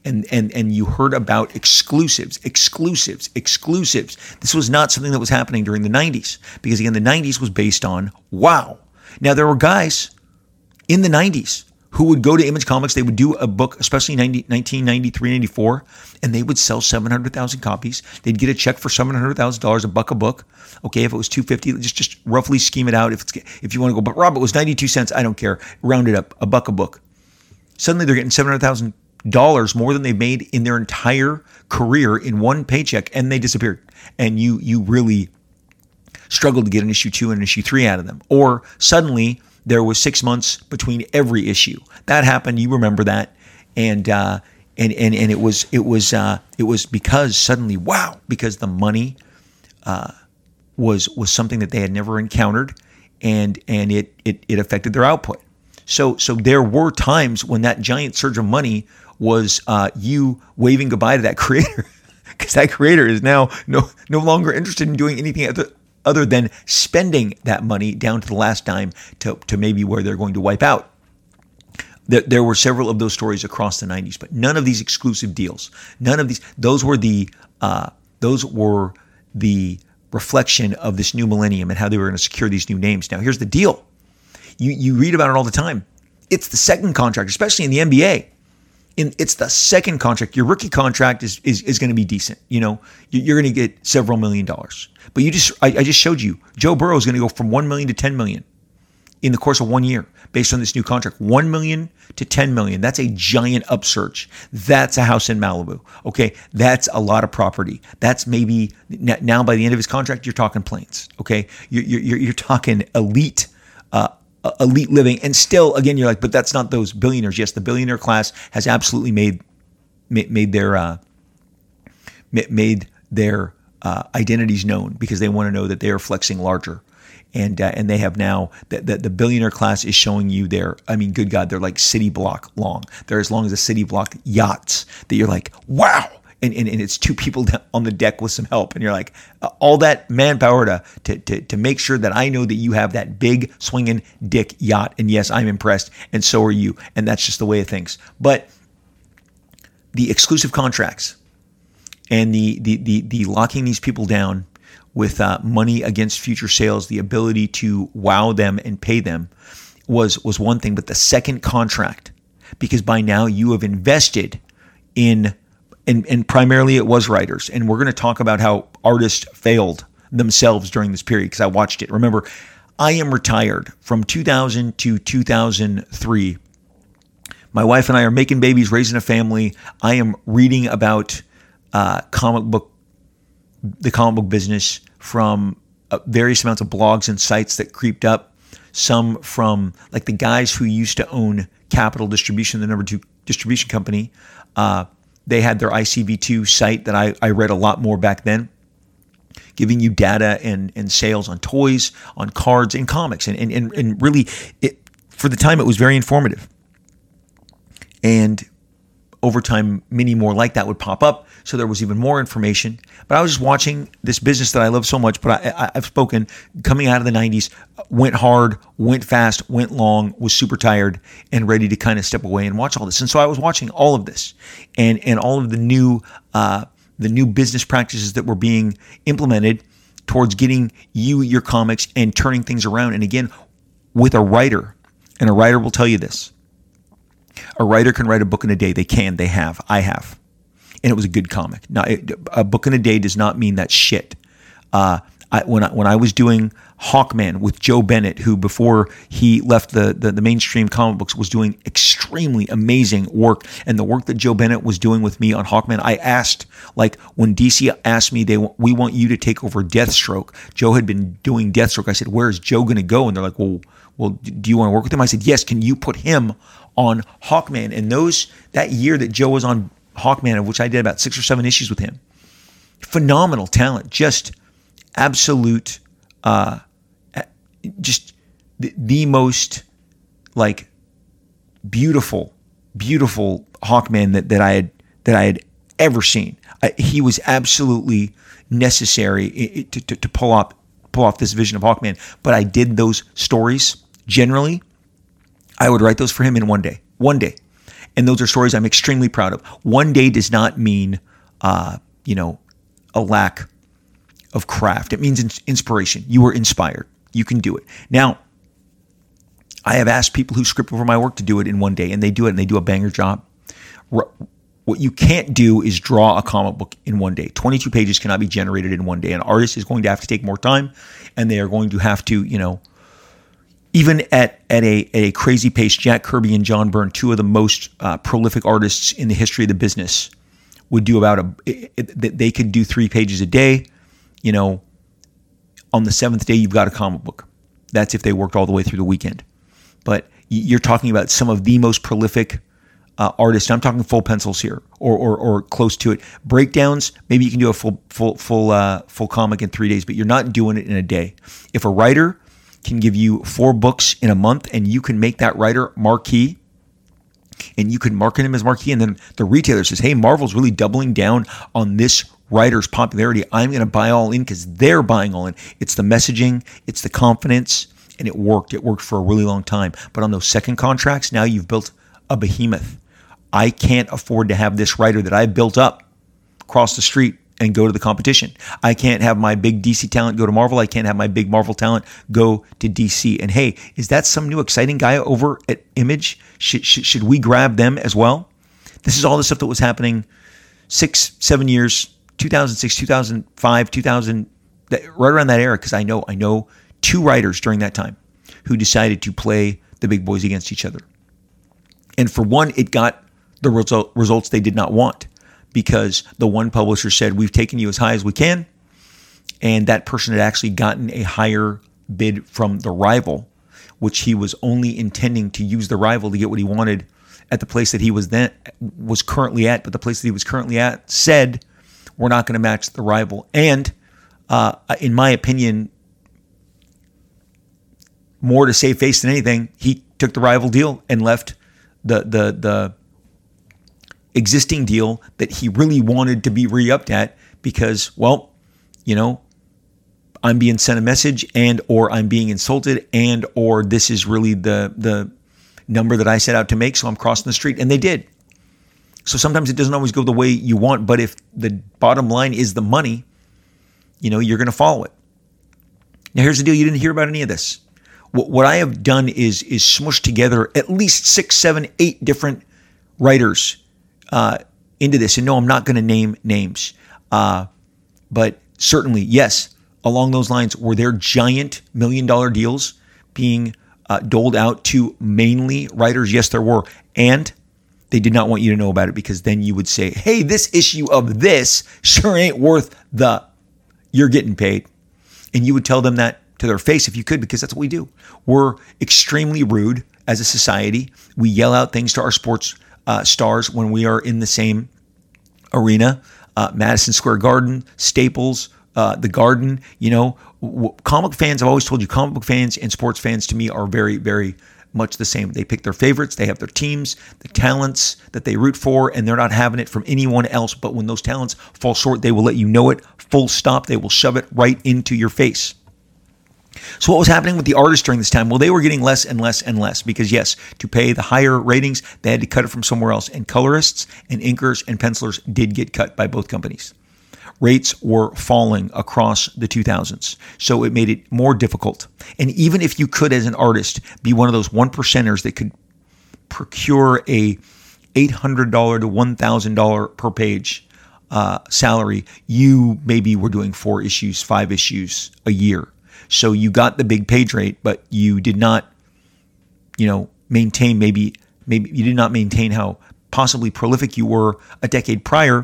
And and and you heard about exclusives, exclusives, exclusives. This was not something that was happening during the nineties, because again, the nineties was based on, wow. Now there were guys in the nineties who would go to Image Comics. They would do a book, especially in nineteen ninety-three, ninety-four, and they would sell seven hundred thousand copies. They'd get a check for seven hundred thousand dollars, a buck a book. Okay, if it was two hundred fifty dollars, just, just roughly scheme it out if it's, if you want to go. But Rob, it was ninety-two cents. I don't care. Round it up, a buck a book. Suddenly they're getting seven hundred thousand dollars more than they've made in their entire career in one paycheck, and they disappeared. And you you really struggled to get an issue two and an issue three out of them. Or suddenly there was six months between every issue. That happened. You remember that, and uh, and and and it was it was uh, it was because suddenly wow, because the money uh, was was something that they had never encountered, and and it it it affected their output. So so there were times when that giant surge of money was uh, you waving goodbye to that creator, because that creator is now no no longer interested in doing anything other, other than spending that money down to the last dime to, to maybe where they're going to wipe out. There, there were several of those stories across the nineties, but none of these exclusive deals, none of these. Those were the uh, those were the reflection of this new millennium and how they were going to secure these new names. Now here's the deal. You you read about it all the time. It's the second contract, especially in the N B A. In it's the second contract. Your rookie contract is is, is going to be decent. You know, you're going to get several million dollars. But you just I, I just showed you Joe Burrow is going to go from one million to ten million in the course of one year based on this new contract. One million to ten million. That's a giant upsurge. That's a house in Malibu. Okay, that's a lot of property. That's maybe now by the end of his contract, you're talking planes. Okay, you're you're you're talking elite. Uh, elite living. And still, again, you're like, but that's not those billionaires. Yes, the billionaire class has absolutely made made their uh, made their uh, identities known because they want to know that they are flexing larger. And uh, and they have now that the, the billionaire class is showing you their, I mean, good God, they're like city block long. They're as long as a city block yachts that you're like, wow. And, and and it's two people on the deck with some help, and you're like, uh, all that manpower to, to to to make sure that I know that you have that big swinging dick yacht, and yes, I'm impressed, and so are you, and that's just the way of things. But the exclusive contracts and the the the, the locking these people down with uh, money against future sales, the ability to wow them and pay them was was one thing, but the second contract, because by now you have invested in. And, and primarily it was writers. And we're going to talk about how artists failed themselves during this period because I watched it. Remember, I am retired from two thousand to two thousand three. My wife and I are making babies, raising a family. I am reading about uh, comic book, the comic book business from uh, various amounts of blogs and sites that creeped up. Some from like the guys who used to own Capital Distribution, the number two distribution company, uh, they had their I C V two site that I, I read a lot more back then, giving you data and, and sales on toys, on cards, and comics. And and, and, and really, it, for the time, it was very informative. And over time, many more like that would pop up. So there was even more information. But I was just watching this business that I love so much, but I, I, I've spoken, coming out of the nineties, went hard, went fast, went long, was super tired and ready to kind of step away and watch all this. And so I was watching all of this and, and all of the new uh, the new business practices that were being implemented towards getting you your comics and turning things around. And again, with a writer, and a writer will tell you this. A writer can write a book in a day. They can. They have. I have. And it was a good comic. Now, it, a book in a day does not mean that shit. Uh, I, when, I, when I was doing Hawkman with Joe Bennett, who before he left the, the, the mainstream comic books was doing extremely amazing work. And the work that Joe Bennett was doing with me on Hawkman, I asked, like when D C asked me, they we want you to take over Deathstroke. Joe had been doing Deathstroke. I said, where is Joe going to go? And they're like, well, well, do you want to work with him? I said, yes, can you put him on Hawkman? And those that year that Joe was on Hawkman, of which I did about six or seven issues with him, phenomenal talent, just absolute, uh, just the, the most like beautiful, beautiful Hawkman that, that I had that I had ever seen. I, he was absolutely necessary to, to, to pull up pull off this vision of Hawkman. But I did those stories generally. I would write those for him in one day, one day. And those are stories I'm extremely proud of. One day does not mean, uh, you know, a lack of craft. It means in- inspiration. You were inspired. You can do it. Now, I have asked people who script over my work to do it in one day, and they do it, and they do a banger job. What you can't do is draw a comic book in one day. twenty-two pages cannot be generated in one day. An artist is going to have to take more time, and they are going to have to, you know, even at at a, at a crazy pace, Jack Kirby and John Byrne, two of the most uh, prolific artists in the history of the business, would do about a, it, it, they could do three pages a day. You know, on the seventh day, you've got a comic book. That's if they worked all the way through the weekend. But you're talking about some of the most prolific Uh, artist, I'm talking full pencils here, or, or or close to it. Breakdowns, maybe you can do a full full full uh, full comic in three days, but you're not doing it in a day. If a writer can give you four books in a month, and you can make that writer marquee, and you can market him as marquee, and then the retailer says, "Hey, Marvel's really doubling down on this writer's popularity. I'm going to buy all in because they're buying all in." It's the messaging, it's the confidence, and it worked. It worked for a really long time. But on those second contracts, now you've built a behemoth. I can't afford to have this writer that I built up cross the street and go to the competition. I can't have my big D C talent go to Marvel. I can't have my big Marvel talent go to D C. And hey, is that some new exciting guy over at Image? Should, should, should we grab them as well? This is all the stuff that was happening six, seven years, two thousand six, two thousand five, two thousand, right around that era. Because I know, I know two writers during that time who decided to play the big boys against each other. And for one, it got the result, results they did not want, because the one publisher said, "We've taken you as high as we can," and that person had actually gotten a higher bid from the rival, which he was only intending to use the rival to get what he wanted at the place that he was then was currently at. But the place that he was currently at said, "We're not going to match the rival." And uh, in my opinion, more to save face than anything, he took the rival deal and left the the the. existing deal that he really wanted to be re-upped at, because, well, you know, I'm being sent a message, and or I'm being insulted, and or this is really the the number that I set out to make, so I'm crossing the street. And they did. So sometimes it doesn't always go the way you want, but if the bottom line is the money, you know, you're going to follow it. Now, here's the deal. You didn't hear about any of this. What, what I have done is is smushed together at least six, seven, eight different writers Uh, into this. And no, I'm not going to name names. Uh, but certainly, yes, along those lines, were there giant million dollar deals being uh, doled out to mainly writers? Yes, there were. And they did not want you to know about it, because then you would say, "Hey, this issue of this sure ain't worth the, you're getting paid." And you would tell them that to their face if you could, because that's what we do. We're extremely rude as a society. We yell out things to our sports Uh, stars when we are in the same arena, uh, Madison Square Garden, Staples, uh, the Garden. You know, w- comic fans, I've always told you, comic book fans and sports fans to me are very, very much the same. They pick their favorites, they have their teams, the talents that they root for, and they're not having it from anyone else. But when those talents fall short, they will let you know it, full stop. They will shove it right into your face. So what was happening with the artists during this time? Well, they were getting less and less and less because, yes, to pay the higher ratings, they had to cut it from somewhere else. And colorists and inkers and pencilers did get cut by both companies. Rates were falling across the two thousands. So it made it more difficult. And even if you could, as an artist, be one of those one percenters that could procure a eight hundred dollars to one thousand dollars per page uh, salary, you maybe were doing four issues, five issues a year. So you got the big page rate, but you did not, you know, maintain maybe, maybe you did not maintain how possibly prolific you were a decade prior.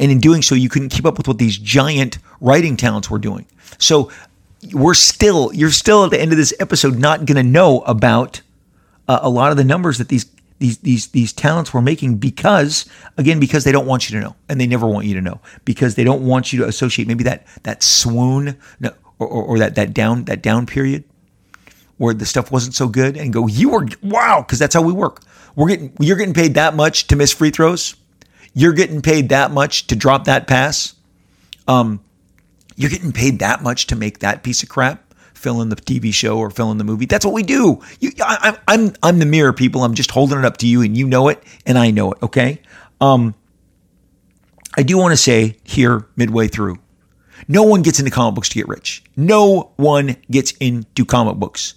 And in doing so, you couldn't keep up with what these giant writing talents were doing. So we're still, you're still at the end of this episode not going to know about uh, a lot of the numbers that these These these these talents were making, because, again, because they don't want you to know, and they never want you to know, because they don't want you to associate maybe that that swoon no, or, or, or that that down that down period where the stuff wasn't so good, and go, "You were wow," because that's how we work. We're getting you're getting paid that much to miss free throws, you're getting paid that much to drop that pass, um, you're getting paid that much to make that piece of crap. Fill in the T V show or fill in the movie. That's what we do. You, I, I'm I'm the mirror, people. I'm just holding it up to you, and you know it, and I know it. Okay. Um, I do want to say here, midway through, no one gets into comic books to get rich. No one gets into comic books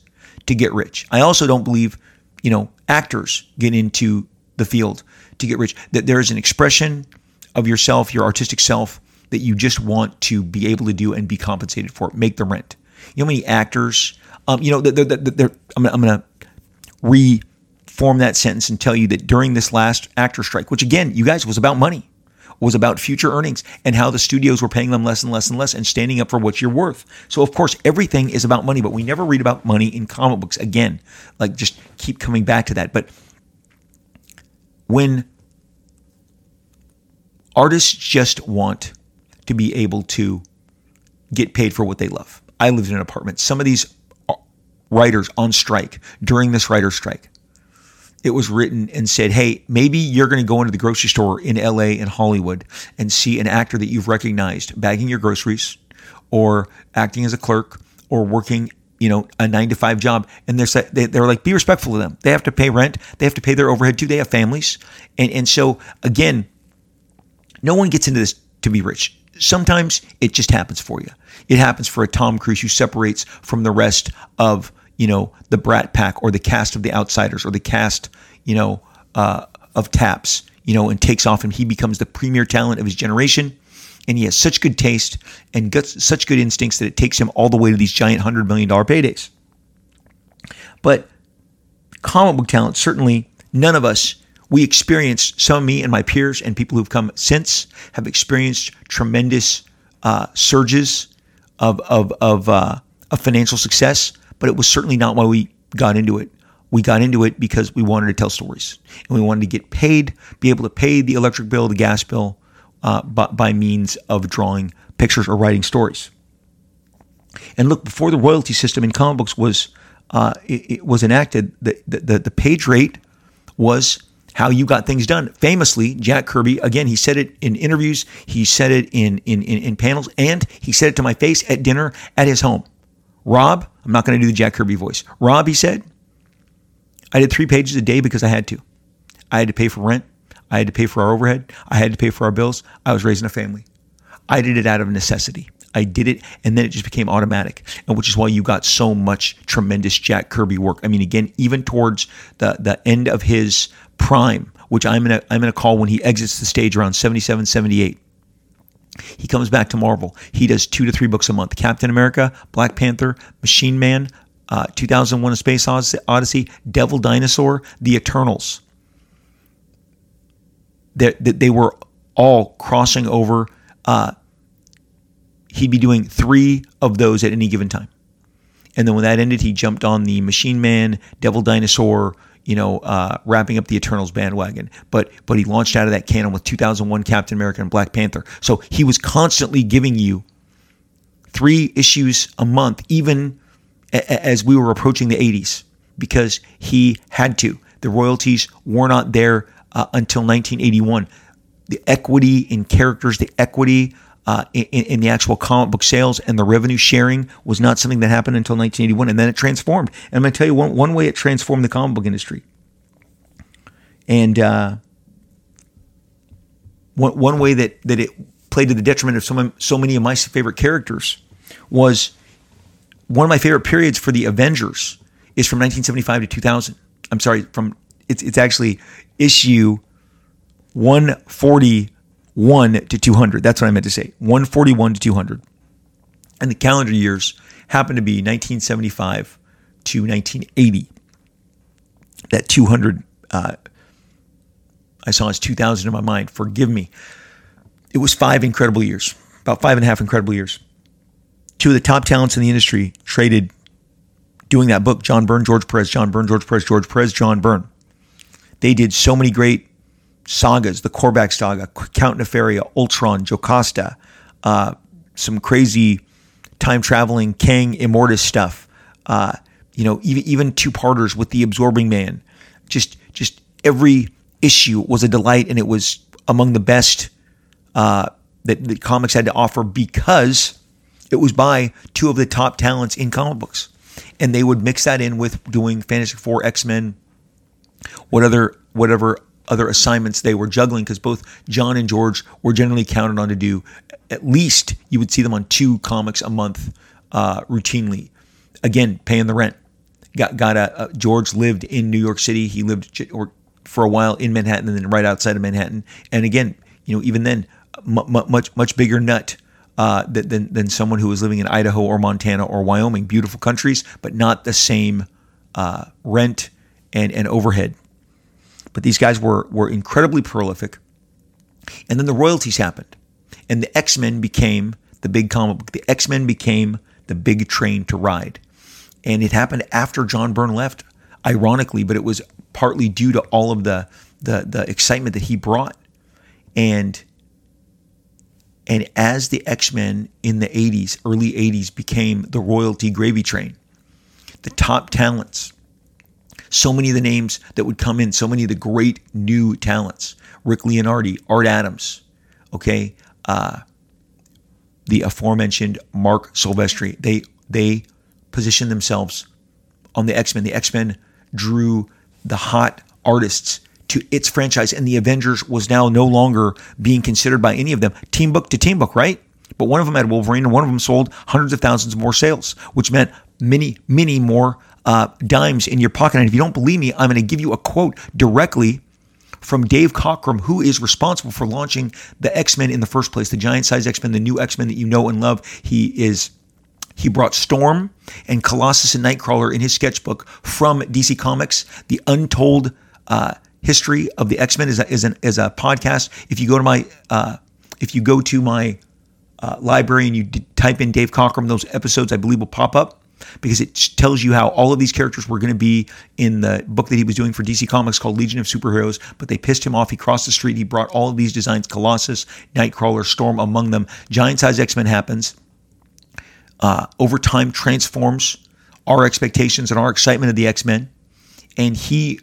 to get rich. I also don't believe, you know, actors get into the field to get rich. That there is an expression of yourself, your artistic self, that you just want to be able to do and be compensated for. Make the rent. You know how many actors, um, you know, they're, they're, they're, I'm, I'm going to reform that sentence and tell you that during this last actor strike, which again, you guys, was about money, was about future earnings and how the studios were paying them less and less and less and standing up for what you're worth. So of course, everything is about money, but we never read about money in comic books. Again, like just keep coming back to that. But when artists just want to be able to get paid for what they love. I lived in an apartment. Some of these writers on strike, during this writer's strike, it was written and said, hey, maybe you're going to go into the grocery store in L A and Hollywood and see an actor that you've recognized bagging your groceries or acting as a clerk or working, you know, a nine to five job. And they're, they're like, be respectful of them. They have to pay rent. They have to pay their overhead too. They have families. And, and so again, no one gets into this to be rich. Sometimes it just happens for you. It happens for a Tom Cruise who separates from the rest of, you know, the Brat Pack or the cast of The Outsiders or the cast, you know, uh, of Taps, you know, and takes off and he becomes the premier talent of his generation. And he has such good taste and guts, such good instincts that it takes him all the way to these giant one hundred million dollars paydays. But comic book talent, certainly none of us, we experienced, some of me and my peers and people who've come since have experienced tremendous uh, surges of of of, uh, of financial success, but it was certainly not why we got into it. We got into it because we wanted to tell stories and we wanted to get paid, be able to pay the electric bill, the gas bill, uh, by, by means of drawing pictures or writing stories. And look, before the royalty system in comic books was uh, it, it was enacted, the the, the page rate was how you got things done. Famously, Jack Kirby, again, he said it in interviews, he said it in, in, in, in panels, and he said it to my face at dinner at his home. Rob, I'm not going to do the Jack Kirby voice. Rob, he said, I did three pages a day because I had to. I had to pay for rent. I had to pay for our overhead. I had to pay for our bills. I was raising a family. I did it out of necessity. I did it, and then it just became automatic, and which is why you got so much tremendous Jack Kirby work. I mean, again, even towards the the end of his prime, which I'm gonna I'm gonna call when he exits the stage around seventy-seven, seventy-eight. He comes back to Marvel. He does two to three books a month: Captain America, Black Panther, Machine Man, uh, two thousand one: A Space Odyssey, Devil Dinosaur, The Eternals. That they, they were all crossing over. Uh, He'd be doing three of those at any given time. And then when that ended, he jumped on the Machine Man, Devil Dinosaur, you know, uh, wrapping up the Eternals bandwagon. But but he launched out of that canon with two thousand one Captain America and Black Panther. So he was constantly giving you three issues a month, even a- as we were approaching the eighties, because he had to. The royalties were not there uh, until nineteen eighty-one. The equity in characters, the equity... Uh, in, in the actual comic book sales and the revenue sharing was not something that happened until nineteen eighty-one. And then it transformed. And I'm going to tell you one, one way it transformed the comic book industry. And uh, one, one way that, that it played to the detriment of so many, so many of my favorite characters was one of my favorite periods for the Avengers is from nineteen seventy-five to two thousand. I'm sorry, from it's it's actually issue one forty. one to two hundred. That's what I meant to say. one forty-one to two hundred. And the calendar years happen to be nineteen seventy-five to nineteen eighty. That two hundred, uh, I saw as two thousand in my mind. Forgive me. It was five incredible years, about five and a half incredible years. Two of the top talents in the industry traded doing that book, John Byrne, George Perez, John Byrne, George Perez, George Perez, John Byrne. They did so many great sagas, the Korvac saga, Count Nefaria, Ultron, Jocasta, uh, some crazy time-traveling Kang Immortus stuff, uh, you know, even, even two-parters with the Absorbing Man. Just just every issue was a delight, and it was among the best uh, that, that comics had to offer because it was by two of the top talents in comic books. And they would mix that in with doing Fantastic Four, X-Men, what other, whatever other assignments they were juggling, because both John and George were generally counted on to do at least, you would see them on two comics a month uh, routinely. Again, paying the rent. got got a, a George lived in New York City. He lived or for a while in Manhattan and then right outside of Manhattan. And again, you know, even then, m- much much bigger nut uh, than than someone who was living in Idaho or Montana or Wyoming. Beautiful countries, but not the same uh, rent and and overhead. But these guys were were incredibly prolific. And then the royalties happened, and the X-Men became the big comic book. The X-Men became the big train to ride. And it happened after John Byrne left, ironically, but it was partly due to all of the the, the excitement that he brought. And, and as the X-Men in the eighties, early eighties, became the royalty gravy train, the top talents, so many of the names that would come in, so many of the great new talents, Rick Leonardi, Art Adams, okay, uh, the aforementioned Mark Silvestri, they they positioned themselves on the X-Men. The X-Men drew the hot artists to its franchise, and the Avengers was now no longer being considered by any of them. Team book to team book, right? But one of them had Wolverine, and one of them sold hundreds of thousands more sales, which meant many, many more uh, dimes in your pocket. And if you don't believe me, I'm going to give you a quote directly from Dave Cockrum, who is responsible for launching the X-Men in the first place, the giant-sized X-Men, the new X-Men that you know and love. He is he brought Storm and Colossus and Nightcrawler in his sketchbook from D C Comics. The Untold uh, History of the X-Men is a, is, an, is a podcast. If you go to my uh, if you go to my uh, library and you d- type in Dave Cockrum, those episodes I believe will pop up, because it tells you how all of these characters were going to be in the book that he was doing for D C Comics called Legion of Superheroes, but they pissed him off. He crossed the street. He brought all of these designs, Colossus, Nightcrawler, Storm among them. Giant-sized X-Men happens. Uh, over time, transforms our expectations and our excitement of the X-Men. And he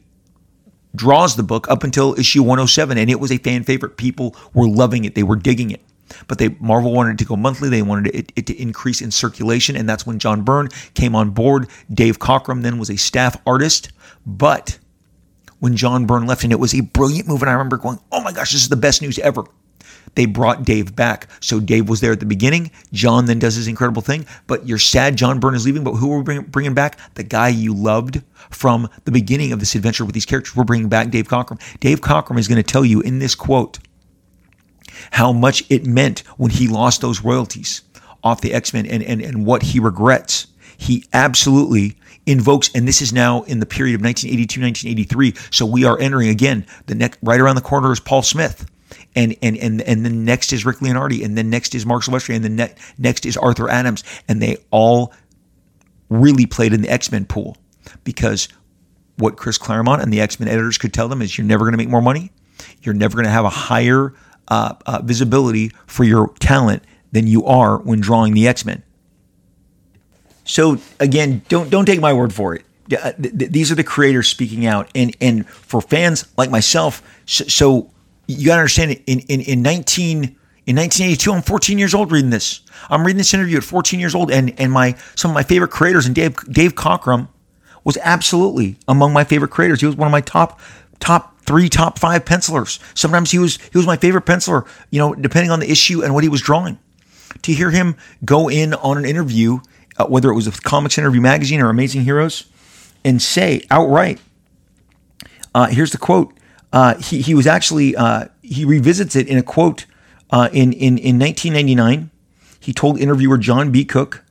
draws the book up until issue one oh seven, and it was a fan favorite. People were loving it. They were digging it. But they Marvel wanted it to go monthly. They wanted it, it to increase in circulation, and that's when John Byrne came on board. Dave Cockrum then was a staff artist, but when John Byrne left, and it was a brilliant move, and I remember going, oh my gosh, this is the best news ever. They brought Dave back. So Dave was there at the beginning. John then does his incredible thing, but you're sad John Byrne is leaving, but who are we bring, bringing back? The guy you loved from the beginning of this adventure with these characters. We're bringing back Dave Cockrum. Dave Cockrum is going to tell you in this quote how much it meant when he lost those royalties off the X-Men, and, and, and what he regrets. He absolutely invokes, and this is now in the period of nineteen eighty-two, nineteen eighty-three, so we are entering again, the next, right around the corner is Paul Smith, and and and, and then next is Rick Leonardi, and then next is Mark Silvestri, and then ne- next is Arthur Adams, and they all really played in the X-Men pool, because what Chris Claremont and the X-Men editors could tell them is you're never going to make more money, you're never going to have a higher Uh, uh, visibility for your talent than you are when drawing the X-Men. So again, don't don't take my word for it. Uh, th- th- these are the creators speaking out, and and for fans like myself. So, so you gotta understand it. In in in nineteen in nineteen eighty-two, I'm fourteen years old reading this. I'm reading this interview at fourteen years old, and and my some of my favorite creators, and Dave Dave Cockrum was absolutely among my favorite creators. He was one of my top top. Three top five pencilers. Sometimes he was he was my favorite penciler, you know, depending on the issue and what he was drawing. To hear him go in on an interview, uh, whether it was a Comics Interview Magazine or Amazing Heroes, and say outright, uh, here's the quote. Uh, he he was actually uh, he revisits it in a quote uh, in in in nineteen ninety-nine. He told interviewer John B. Cook,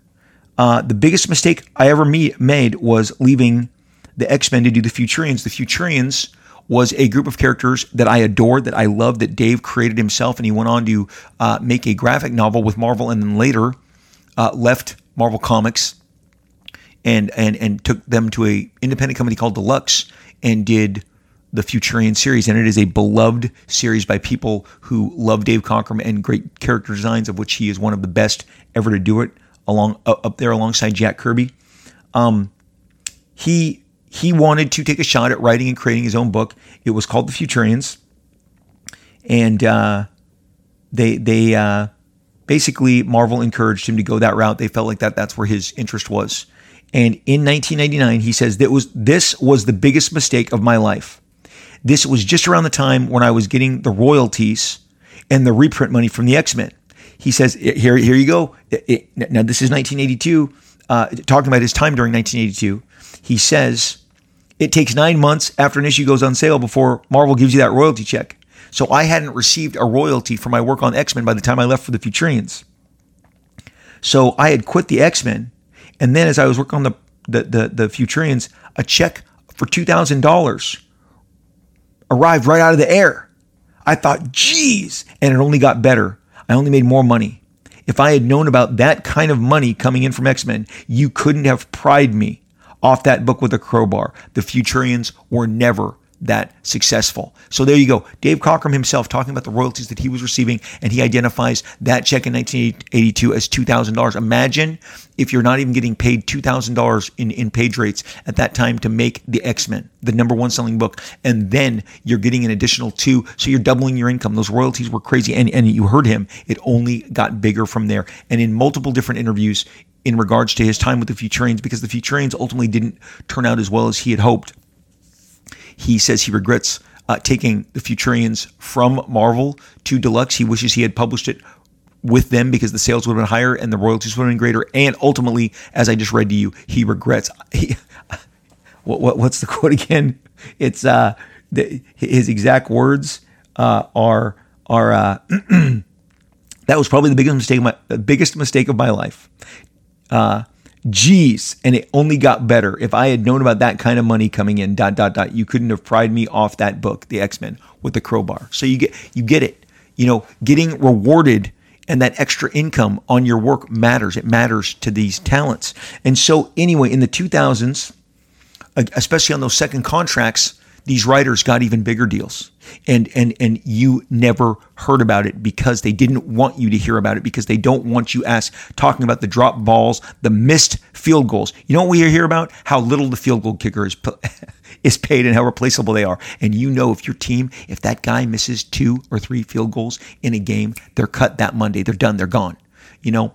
uh, "The biggest mistake I ever me- made was leaving the X-Men to do the Futurians. The Futurians was a group of characters that I adored, that I loved, that Dave created himself, and he went on to uh, make a graphic novel with Marvel, and then later uh, left Marvel Comics and and and took them to a independent company called Deluxe and did the Futurian series. And it is a beloved series by people who love Dave Cockrum and great character designs, of which he is one of the best ever to do it, along up there alongside Jack Kirby. Um, he... He wanted to take a shot at writing and creating his own book. It was called The Futurians, and uh, they they uh, basically Marvel encouraged him to go that route. They felt like that that's where his interest was. And in nineteen ninety-nine, he says that was this was the biggest mistake of my life. This was just around the time when I was getting the royalties and the reprint money from the X-Men. He says, "Here, here you go." It, it, now this is nineteen eighty-two, uh, talking about his time during nineteen eighty-two. He says, it takes nine months after an issue goes on sale before Marvel gives you that royalty check. So I hadn't received a royalty for my work on X-Men by the time I left for the Futurians. So I had quit the X-Men. And then as I was working on the, the, the, the Futurians, a check for two thousand dollars arrived right out of the air. I thought, geez, and it only got better. I only made more money. If I had known about that kind of money coming in from X-Men, you couldn't have pried me off that book with a crowbar. The Futurians were never that successful. So there you go. Dave Cockrum himself talking about the royalties that he was receiving, and he identifies that check in nineteen eighty-two as two thousand dollars. Imagine if you're not even getting paid two thousand dollars in, in page rates at that time to make the X-Men, the number one selling book, and then you're getting an additional two, so you're doubling your income. Those royalties were crazy, and, and you heard him. It only got bigger from there. And in multiple different interviews in regards to his time with the Futurians, because the Futurians ultimately didn't turn out as well as he had hoped, he says he regrets uh, taking the Futurians from Marvel to Deluxe. He wishes he had published it with them because the sales would have been higher and the royalties would have been greater. And ultimately, as I just read to you, he regrets. He, what, what, what's the quote again? It's uh, the, his exact words uh, are are uh, that was probably the biggest mistake, my, the biggest mistake of my life. Uh, Geez, and it only got better. If I had known about that kind of money coming in, dot, dot, dot, you couldn't have pried me off that book, The X-Men, with the crowbar. So you get you get it. You know, getting rewarded and that extra income on your work matters. It matters to these talents. And so anyway, in the two thousands, especially on those second contracts, these writers got even bigger deals. And and and you never heard about it because they didn't want you to hear about it, because they don't want you asked talking about the drop balls, the missed field goals. You know what we hear about? How little the field goal kicker is is paid and how replaceable they are. And you know, if your team, if that guy misses two or three field goals in a game, they're cut that Monday. They're done. They're gone. You know?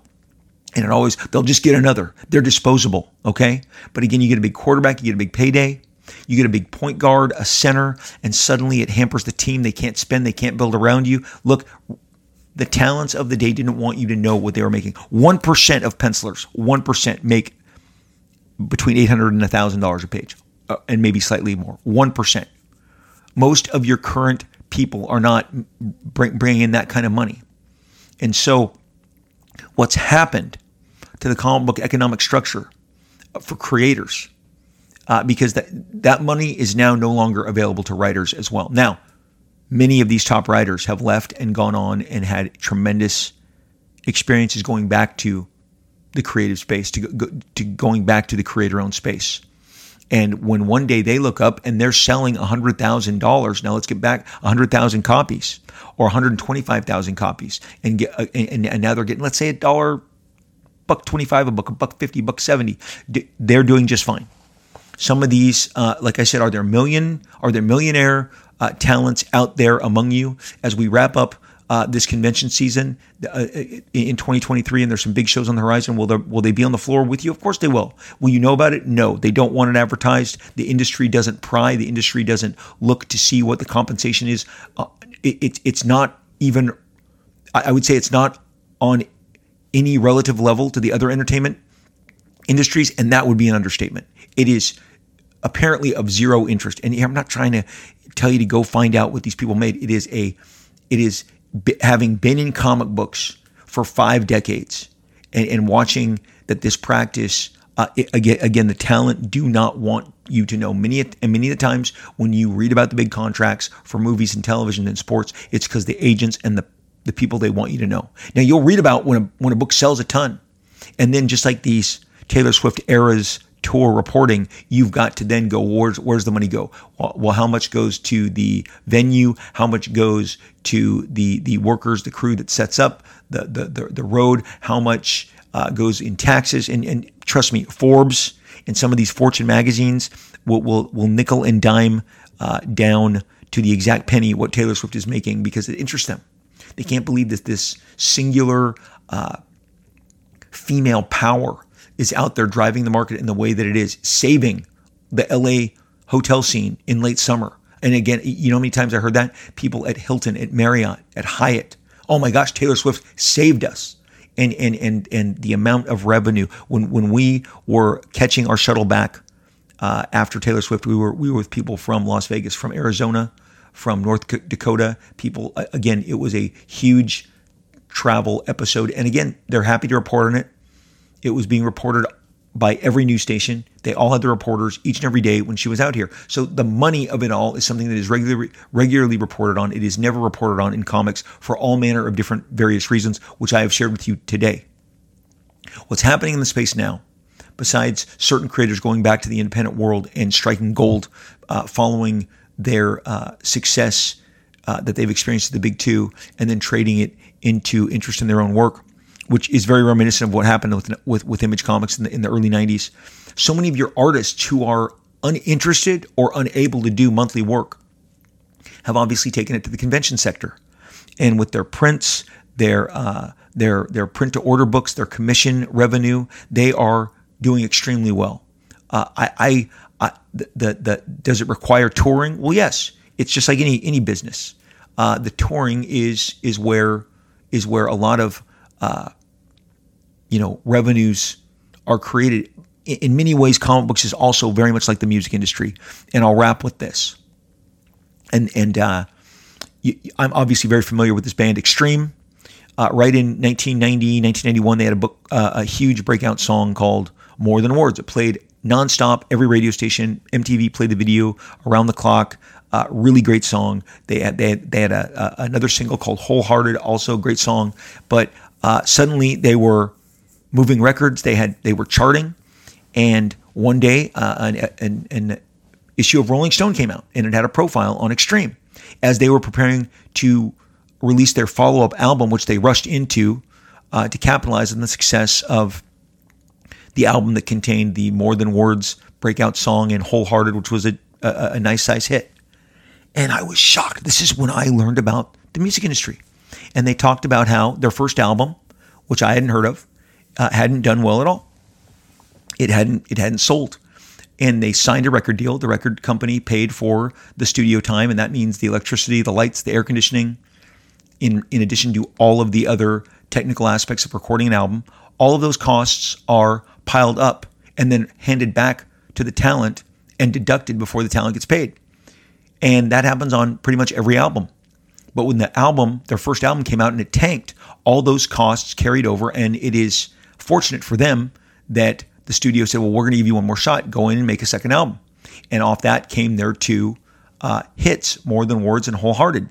And it always, they'll just get another. They're disposable, okay? But again, you get a big quarterback, you get a big payday. You get a big point guard, a center, and suddenly it hampers the team. They can't spend. They can't build around you. Look, the talents of the day didn't want you to know what they were making. one percent of pencilers, one percent make between eight hundred dollars and one thousand dollars a page, uh, and maybe slightly more, one percent. Most of your current people are not bring, bringing in that kind of money. And so what's happened to the comic book economic structure for creators? Uh, because that, that money is now no longer available to writers as well. Now, many of these top writers have left and gone on and had tremendous experiences going back to the creative space, to, go, to going back to the creator-owned space. And when one day they look up and they're selling one hundred thousand dollars, now let's get back one hundred thousand copies or one hundred twenty-five thousand copies, and get uh, and, and now they're getting, let's say, a dollar, buck twenty-five a book, a buck fifty, buck seventy. They're doing just fine. Some of these, uh, like I said, are there million, are there millionaire uh, talents out there among you? As we wrap up uh, this convention season uh, in twenty twenty-three, and there's some big shows on the horizon, will there, will they be on the floor with you? Of course they will. Will you know about it? No, they don't want it advertised. The industry doesn't pry. The industry doesn't look to see what the compensation is. Uh, it, it, it's not even, I would say it's not on any relative level to the other entertainment industries, and that would be an understatement. It is apparently of zero interest. And I'm not trying to tell you to go find out what these people made. It is a, it is b- having been in comic books for five decades and, and watching that this practice, uh, it, again, again, the talent do not want you to know. Many and many of the times when you read about the big contracts for movies and television and sports, it's because the agents and the, the people they want you to know. Now you'll read about when a, when a book sells a ton, and then just like these Taylor Swift eras tour reporting, you've got to then go, where's, where's the money go? Well, how much goes to the venue? How much goes to the the workers, the crew that sets up the the the, the road? How much uh, goes in taxes? And, and trust me, Forbes and some of these Fortune magazines will will, will nickel and dime uh, down to the exact penny what Taylor Swift is making because it interests them. They can't believe that this singular uh, female power is out there driving the market in the way that it is, saving the L A hotel scene in late summer. And again, you know how many times I heard that? People at Hilton, at Marriott, at Hyatt. Oh my gosh, Taylor Swift saved us. And and and and the amount of revenue when when we were catching our shuttle back uh, after Taylor Swift, we were we were with people from Las Vegas, from Arizona, from North Dakota. People, again, it was a huge travel episode. And again, they're happy to report on it. It was being reported by every news station. They all had their reporters each and every day when she was out here. So the money of it all is something that is regularly regularly reported on. It is never reported on in comics for all manner of different various reasons, which I have shared with you today. What's happening in the space now, besides certain creators going back to the independent world and striking gold uh, following their uh, success uh, that they've experienced at the big two, and then trading it into interest in their own work, which is very reminiscent of what happened with with, with Image Comics in the, in the early nineties. So many of your artists who are uninterested or unable to do monthly work have obviously taken it to the convention sector, and with their prints, their uh, their their print to order books, their commission revenue, they are doing extremely well. Uh, I, I, I the, the does it require touring? Well, yes. It's just like any any business. Uh, the touring is is where is where a lot of uh, you know, revenues are created. In many ways, comic books is also very much like the music industry. And I'll wrap with this. And and uh, you, I'm obviously very familiar with this band Extreme. Uh, right in nineteen ninety, nineteen ninety-one, they had a book, uh, a huge breakout song called "More Than Words." It played nonstop, every radio station. M T V played the video around the clock. Uh, really great song. They had they had, they had a, a, another single called "Wholehearted," also a great song. But Uh, suddenly they were moving records. They had, they were charting. And one day, uh, an, an, an issue of Rolling Stone came out, and it had a profile on Extreme as they were preparing to release their follow-up album, which they rushed into, uh, to capitalize on the success of the album that contained the More Than Words breakout song and Wholehearted, which was a, a, a nice size hit. And I was shocked. This is when I learned about the music industry. And they talked about how their first album, which I hadn't heard of, uh, hadn't done well at all. It hadn't it hadn't sold. And they signed a record deal. The record company paid for the studio time, and that means the electricity, the lights, the air conditioning, in, in addition to all of the other technical aspects of recording an album. All of those costs are piled up and then handed back to the talent and deducted before the talent gets paid. And that happens on pretty much every album. But when the album, their first album came out and it tanked, all those costs carried over. And it is fortunate for them that the studio said, well, we're going to give you one more shot. Go in and make a second album. And off that came their two uh, hits, More Than Words and Wholehearted.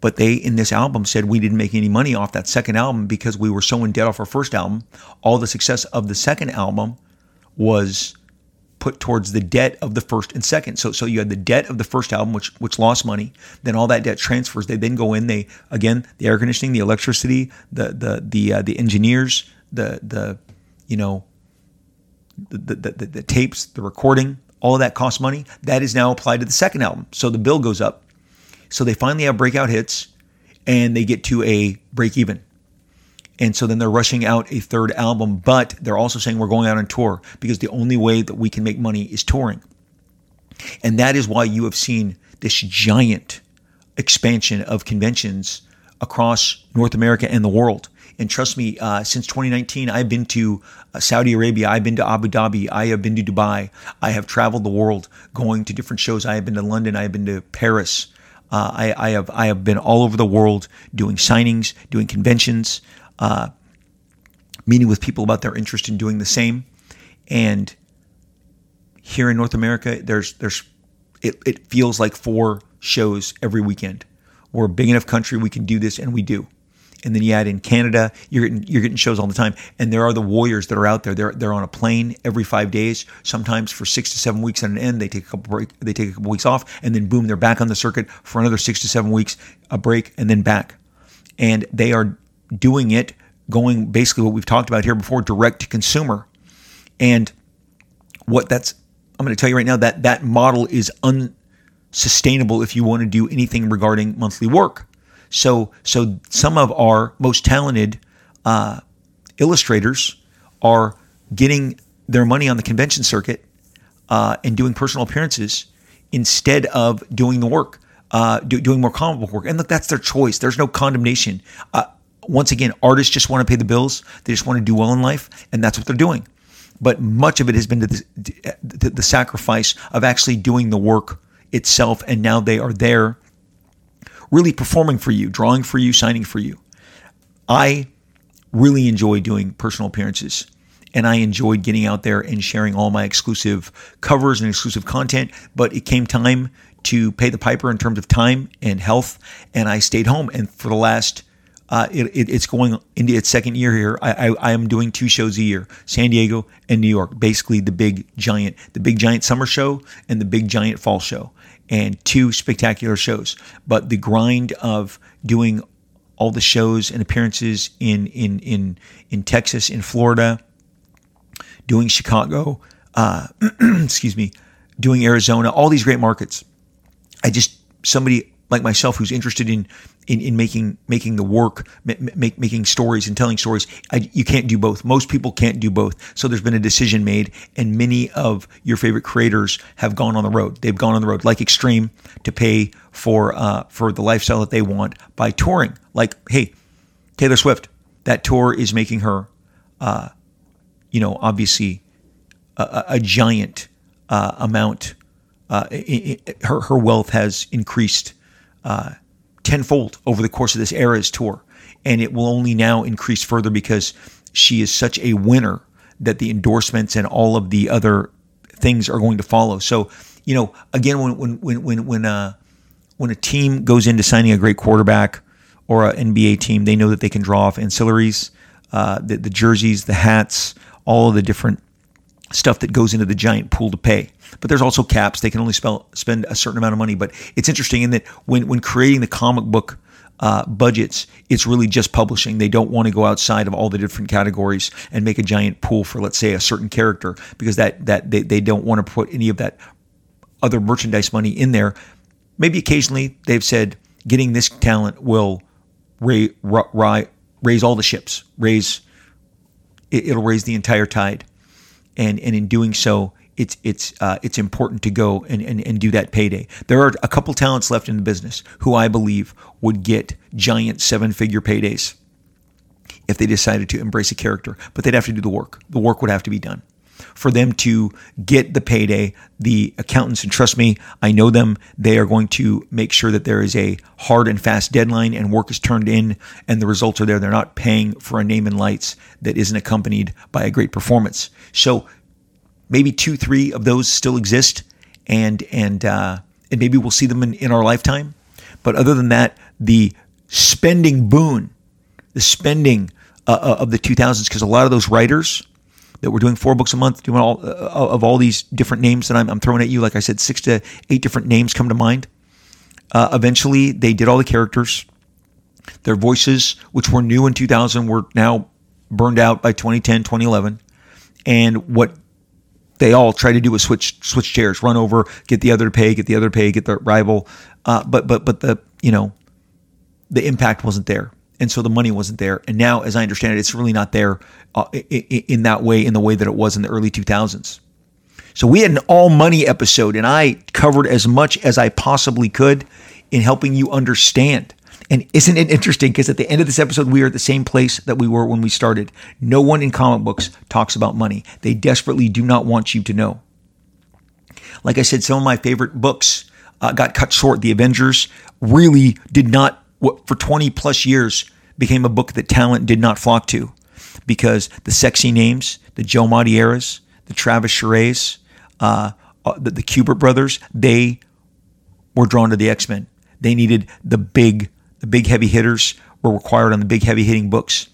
But they, in this album, said we didn't make any money off that second album because we were so in debt off our first album. All the success of the second album was put towards the debt of the first and second. So so you had the debt of the first album, which which lost money. Then all that debt transfers. They then go in, they, again, the air conditioning, the electricity, the the the uh, the engineers, the the you know the the, the the tapes, the recording, all of that costs money. That is now applied to the second album. So the bill goes up. So they finally have breakout hits and they get to a break even. And so then they're rushing out a third album, but they're also saying we're going out on tour because the only way that we can make money is touring. And that is why you have seen this giant expansion of conventions across North America and the world. And trust me, uh, since twenty nineteen, I've been to uh, Saudi Arabia, I've been to Abu Dhabi, I have been to Dubai. I have traveled the world going to different shows. I have been to London, I have been to Paris. Uh, I, I have I have been all over the world doing signings, doing conventions, Uh, meeting with people about their interest in doing the same. And here in North America, there's there's it, it feels like four shows every weekend. We're a big enough country, we can do this, and we do. And then you add in Canada, you're getting, you're getting shows all the time. And there are the warriors that are out there. They're they're on a plane every five days, sometimes for six to seven weeks on an end. They take a couple break, they take a couple weeks off, and then boom, they're back on the circuit for another six to seven weeks, a break, and then back. And they are doing it, going basically what we've talked about here before, direct to consumer. And what that's, I'm going to tell you right now that that model is unsustainable if you want to do anything regarding monthly work. So, so some of our most talented uh, illustrators are getting their money on the convention circuit uh, and doing personal appearances instead of doing the work, uh, do, doing more comic book work. And look, that's their choice. There's no condemnation. Uh, Once again, artists just want to pay the bills. They just want to do well in life, and that's what they're doing. but much of it has been to the, the, the sacrifice of actually doing the work itself. And now they are there really performing for you, drawing for you, signing for you. I really enjoy doing personal appearances, and I enjoyed getting out there and sharing all my exclusive covers and exclusive content, but it came time to pay the piper in terms of time and health, and I stayed home. And for the last, uh, it, it, it's going into its second year here, I, I, I am doing two shows a year, San Diego and New York, basically the big giant, the big giant summer show and the big giant fall show, and two spectacular shows. But the grind of doing all the shows and appearances in in in in Texas, in Florida, doing Chicago, uh, excuse me, doing Arizona, all these great markets. I just, somebody like myself who's interested in in, in making making the work, make, making stories and telling stories, I, you can't do both. Most people can't do both. So there's been a decision made, and many of your favorite creators have gone on the road. They've gone on the road, like Extreme, to pay for uh, for the lifestyle that they want by touring. Like, hey, Taylor Swift, that tour is making her uh, you know, obviously a, a giant uh, amount. Uh, it, it, her her wealth has increased uh, tenfold over the course of this era's tour, and it will only now increase further because she is such a winner that the endorsements and all of the other things are going to follow. So, you know, again, when when when when when uh, when a team goes into signing a great quarterback or an N B A team, they know that they can draw off ancillaries, uh, the, the jerseys, the hats, all of the different stuff that goes into the giant pool to pay. But there's also caps. They can only spell, spend a certain amount of money. But it's interesting in that when when creating the comic book uh, budgets, it's really just publishing. They don't want to go outside of all the different categories and make a giant pool for, let's say, a certain character, because that that they, they don't want to put any of that other merchandise money in there. Maybe occasionally they've said getting this talent will ra- ra- ra- raise all the ships, raise it, it'll raise the entire tide. And and in doing so, it's it's uh, it's important to go and, and, and do that payday. There are a couple talents left in the business who I believe would get giant seven-figure paydays if they decided to embrace a character, but they'd have to do the work. The work would have to be done. For them to get the payday, the accountants, and trust me, I know them, they are going to make sure that there is a hard and fast deadline and work is turned in and the results are there. They're not paying for a name and lights that isn't accompanied by a great performance. So maybe two, three of those still exist, and and uh, and maybe we'll see them in, in our lifetime. But other than that, the spending boon, the spending uh, of the two thousands, because a lot of those writers that we're doing four books a month, doing all uh, of all these different names that I'm, I'm throwing at you. Like I said, six to eight different names come to mind. Uh, eventually, they did all the characters. Their voices, which were new in two thousand, were now burned out by twenty ten, twenty eleven. And what they all tried to do was switch switch chairs, run over, get the other to pay, get the other to pay, get the rival. Uh, but but but the you know the impact wasn't there. And so the money wasn't there. And now, as I understand it, it's really not there uh, in that way, in the way that it was in the early two thousands. So we had an all money episode, and I covered as much as I possibly could in helping you understand. And isn't it interesting? Because at the end of this episode, we are at the same place that we were when we started. No one in comic books talks about money. They desperately do not want you to know. Like I said, some of my favorite books uh, got cut short. The Avengers really did not. What for twenty plus years became a book that talent did not flock to, because the sexy names, the Joe Madureiras, the Travis Charest, uh, the, the Kubert brothers, they were drawn to the X-Men. They needed the big, the big heavy hitters were required on the big heavy hitting books.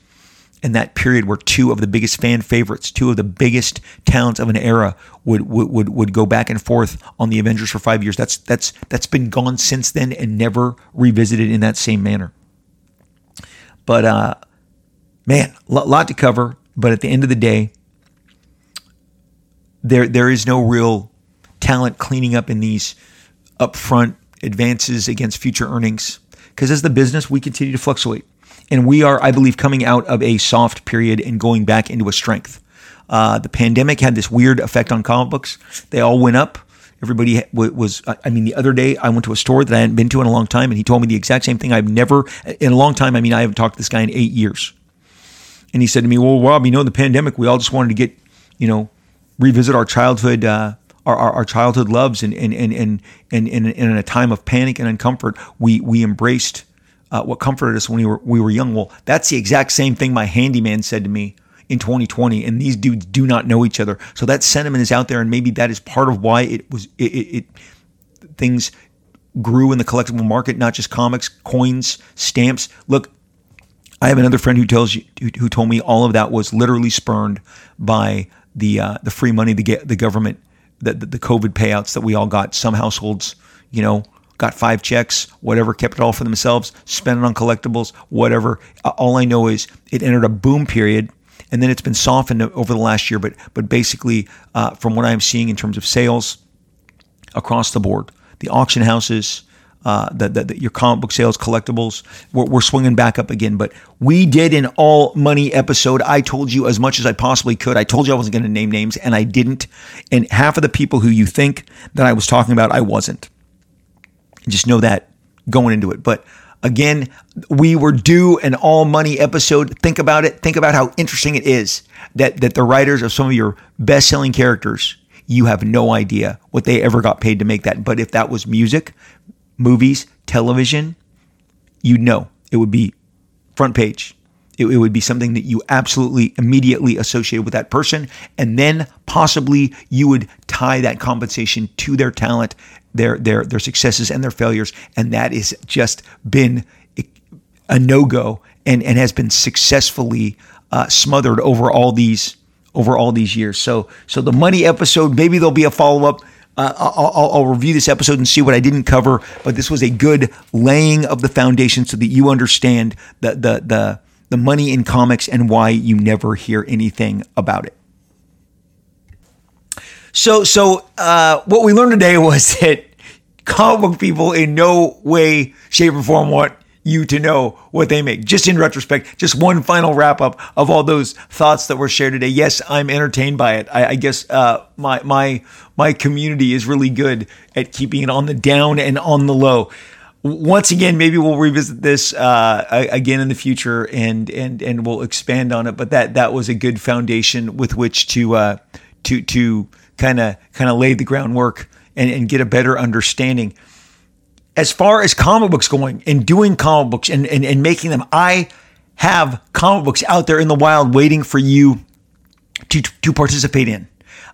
And that period where two of the biggest fan favorites, two of the biggest talents of an era would, would, would, would go back and forth on the Avengers for five years. That's, that's, that's been gone since then and never revisited in that same manner. But, uh, man, a lot, lot to cover. But at the end of the day, there, there is no real talent cleaning up in these upfront advances against future earnings. Because as the business, we continue to fluctuate. And we are, I believe, coming out of a soft period and going back into a strength. Uh, the pandemic had this weird effect on comic books. They all went up. Everybody was, I mean, the other day I went to a store that I hadn't been to in a long time, and he told me the exact same thing. I've never, in a long time, I mean, I haven't talked to this guy in eight years. And he said to me, well, Rob, you know, the pandemic, we all just wanted to get, you know, revisit our childhood, uh, our, our our childhood loves, and and and and and, and in a time of panic and uncomfort, we we embraced uh, what comforted us when we were we were young. Well, that's the exact same thing my handyman said to me in twenty twenty, and these dudes do not know each other. So that sentiment is out there, and maybe that is part of why it was it, it, it things grew in the collectible market, not just comics, coins, stamps. Look, I have another friend who tells you, who told me all of that was literally spurned by the uh, the free money, the the government, the, the the COVID payouts that we all got. Some households, you know, got five checks, whatever, kept it all for themselves, spent it on collectibles, whatever. All I know is it entered a boom period, and then it's been softened over the last year. But but basically, uh, from what I'm seeing in terms of sales across the board, the auction houses, uh, the, the, the, your comic book sales, collectibles, we're, we're swinging back up again. But we did an all money episode. I told you as much as I possibly could. I told you I wasn't going to name names, and I didn't. And half of the people who you think that I was talking about, I wasn't. Just know that going into it. But again, we were due an all money episode. Think about it. Think about how interesting it is that that the writers of some of your best selling characters, you have no idea what they ever got paid to make that. But if that was music, movies, television, you'd know. It would be front page. It, it would be something that you absolutely immediately associated with that person. And then possibly you would tie that compensation to their talent, their their their successes and their failures. And that has just been a no-go and, and has been successfully uh, smothered over all these over all these years. So so the money episode, maybe there'll be a follow-up. Uh, I'll, I'll, I'll review this episode and see what I didn't cover, but this was a good laying of the foundation so that you understand the the the, the money in comics and why you never hear anything about it. So so uh, what we learned today was that comic book people in no way, shape, or form want you to know what they make. Just in retrospect, just one final wrap up of all those thoughts that were shared today. Yes, I'm entertained by it. I, I guess uh, my my my community is really good at keeping it on the down and on the low. Once again, maybe we'll revisit this uh, again in the future, and and and we'll expand on it. But that that was a good foundation with which to uh, to to kind of kind of lay the groundwork and, and get a better understanding. As far as comic books going and doing comic books and, and, and making them, I have comic books out there in the wild waiting for you to to participate in.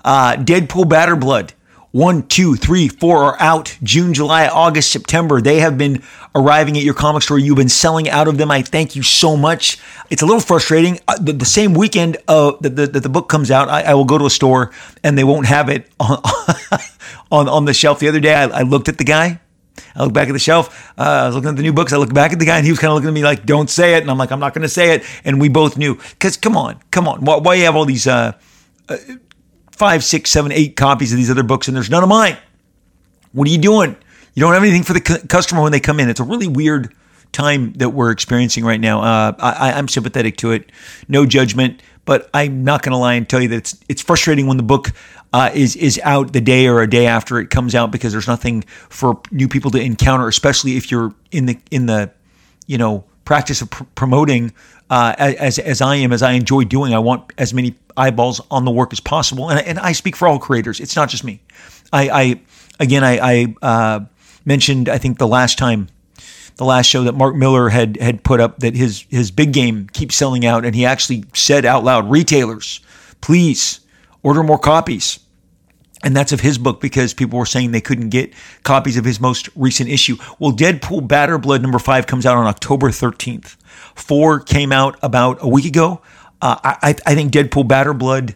Uh, Deadpool Batterblood, one, two, three, four are out. June, July, August, September. They have been arriving at your comic store. You've been selling out of them. I thank you so much. It's a little frustrating. Uh, the, the same weekend uh, that the, the, the book comes out, I, I will go to a store and they won't have it on, on, on the shelf. The other day, I, I looked at the guy. I look back at the shelf. Uh, I was looking at the new books. I look back at the guy, and he was kind of looking at me like, "Don't say it." And I'm like, "I'm not going to say it." And we both knew, because come on, come on. Why, why you have all these uh, uh, five, six, seven, eight copies of these other books, and there's none of mine? What are you doing? You don't have anything for the c- customer when they come in. It's a really weird time that we're experiencing right now. Uh, I, I'm sympathetic to it. No judgment, but I'm not going to lie and tell you that it's it's frustrating when the book Uh, is is out the day or a day after it comes out, because there's nothing for new people to encounter, especially if you're in the in the you know practice of pr- promoting uh, as as I am, as I enjoy doing. I want as many eyeballs on the work as possible, and and I speak for all creators. It's not just me. I, I again I, I uh, mentioned I think the last time. The last show that Mark Miller had had put up that his his big game keeps selling out, and he actually said out loud, "Retailers, please order more copies." And that's of his book, because people were saying they couldn't get copies of his most recent issue. Well, Deadpool Batterblood number five comes out on October thirteenth. Four came out about a week ago. Uh, I, I think Deadpool Batterblood,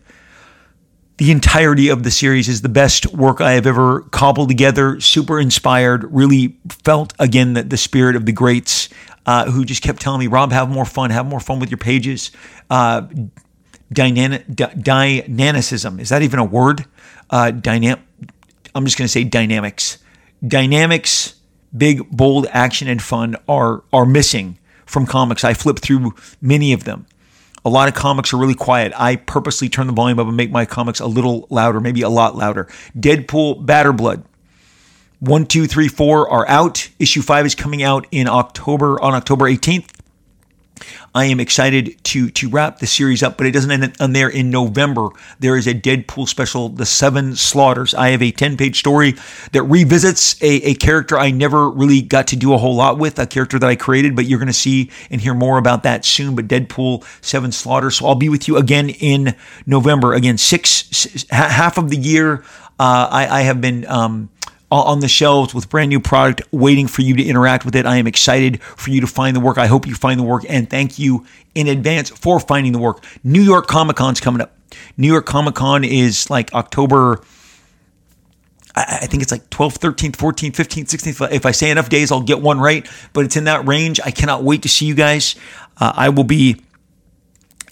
the entirety of the series, is the best work I have ever cobbled together. Super inspired, really felt again that the spirit of the greats uh, who just kept telling me, "Rob, have more fun, have more fun with your pages." Uh, Dynamic, dynamicism. Is that even a word? Uh, dynam- I'm just going to say dynamics. Dynamics, big, bold action and fun are are missing from comics. I flip through many of them. A lot of comics are really quiet. I purposely turn the volume up and make my comics a little louder, maybe a lot louder. Deadpool Batterblood, one, two, three, four are out. Issue five is coming out in October on October eighteenth. I am excited to to wrap the series up, but it doesn't end on there. In November, there is a Deadpool special, The Seven Slaughters. I have a ten-page story that revisits a, a character I never really got to do a whole lot with, a character that I created, but you're going to see and hear more about that soon. But Deadpool, Seven Slaughters. So I'll be with you again in November. Again, six, six half of the year, uh, I, I have been... Um, on the shelves with brand new product waiting for you to interact with it. I am excited for you to find the work. I hope you find the work, and thank you in advance for finding the work. New York Comic Con's coming up. New York Comic Con is like October, I think it's like twelfth, thirteenth, fourteenth, fifteenth, sixteenth. If I say enough days, I'll get one right, but it's in that range. I cannot wait to see you guys. Uh, I will be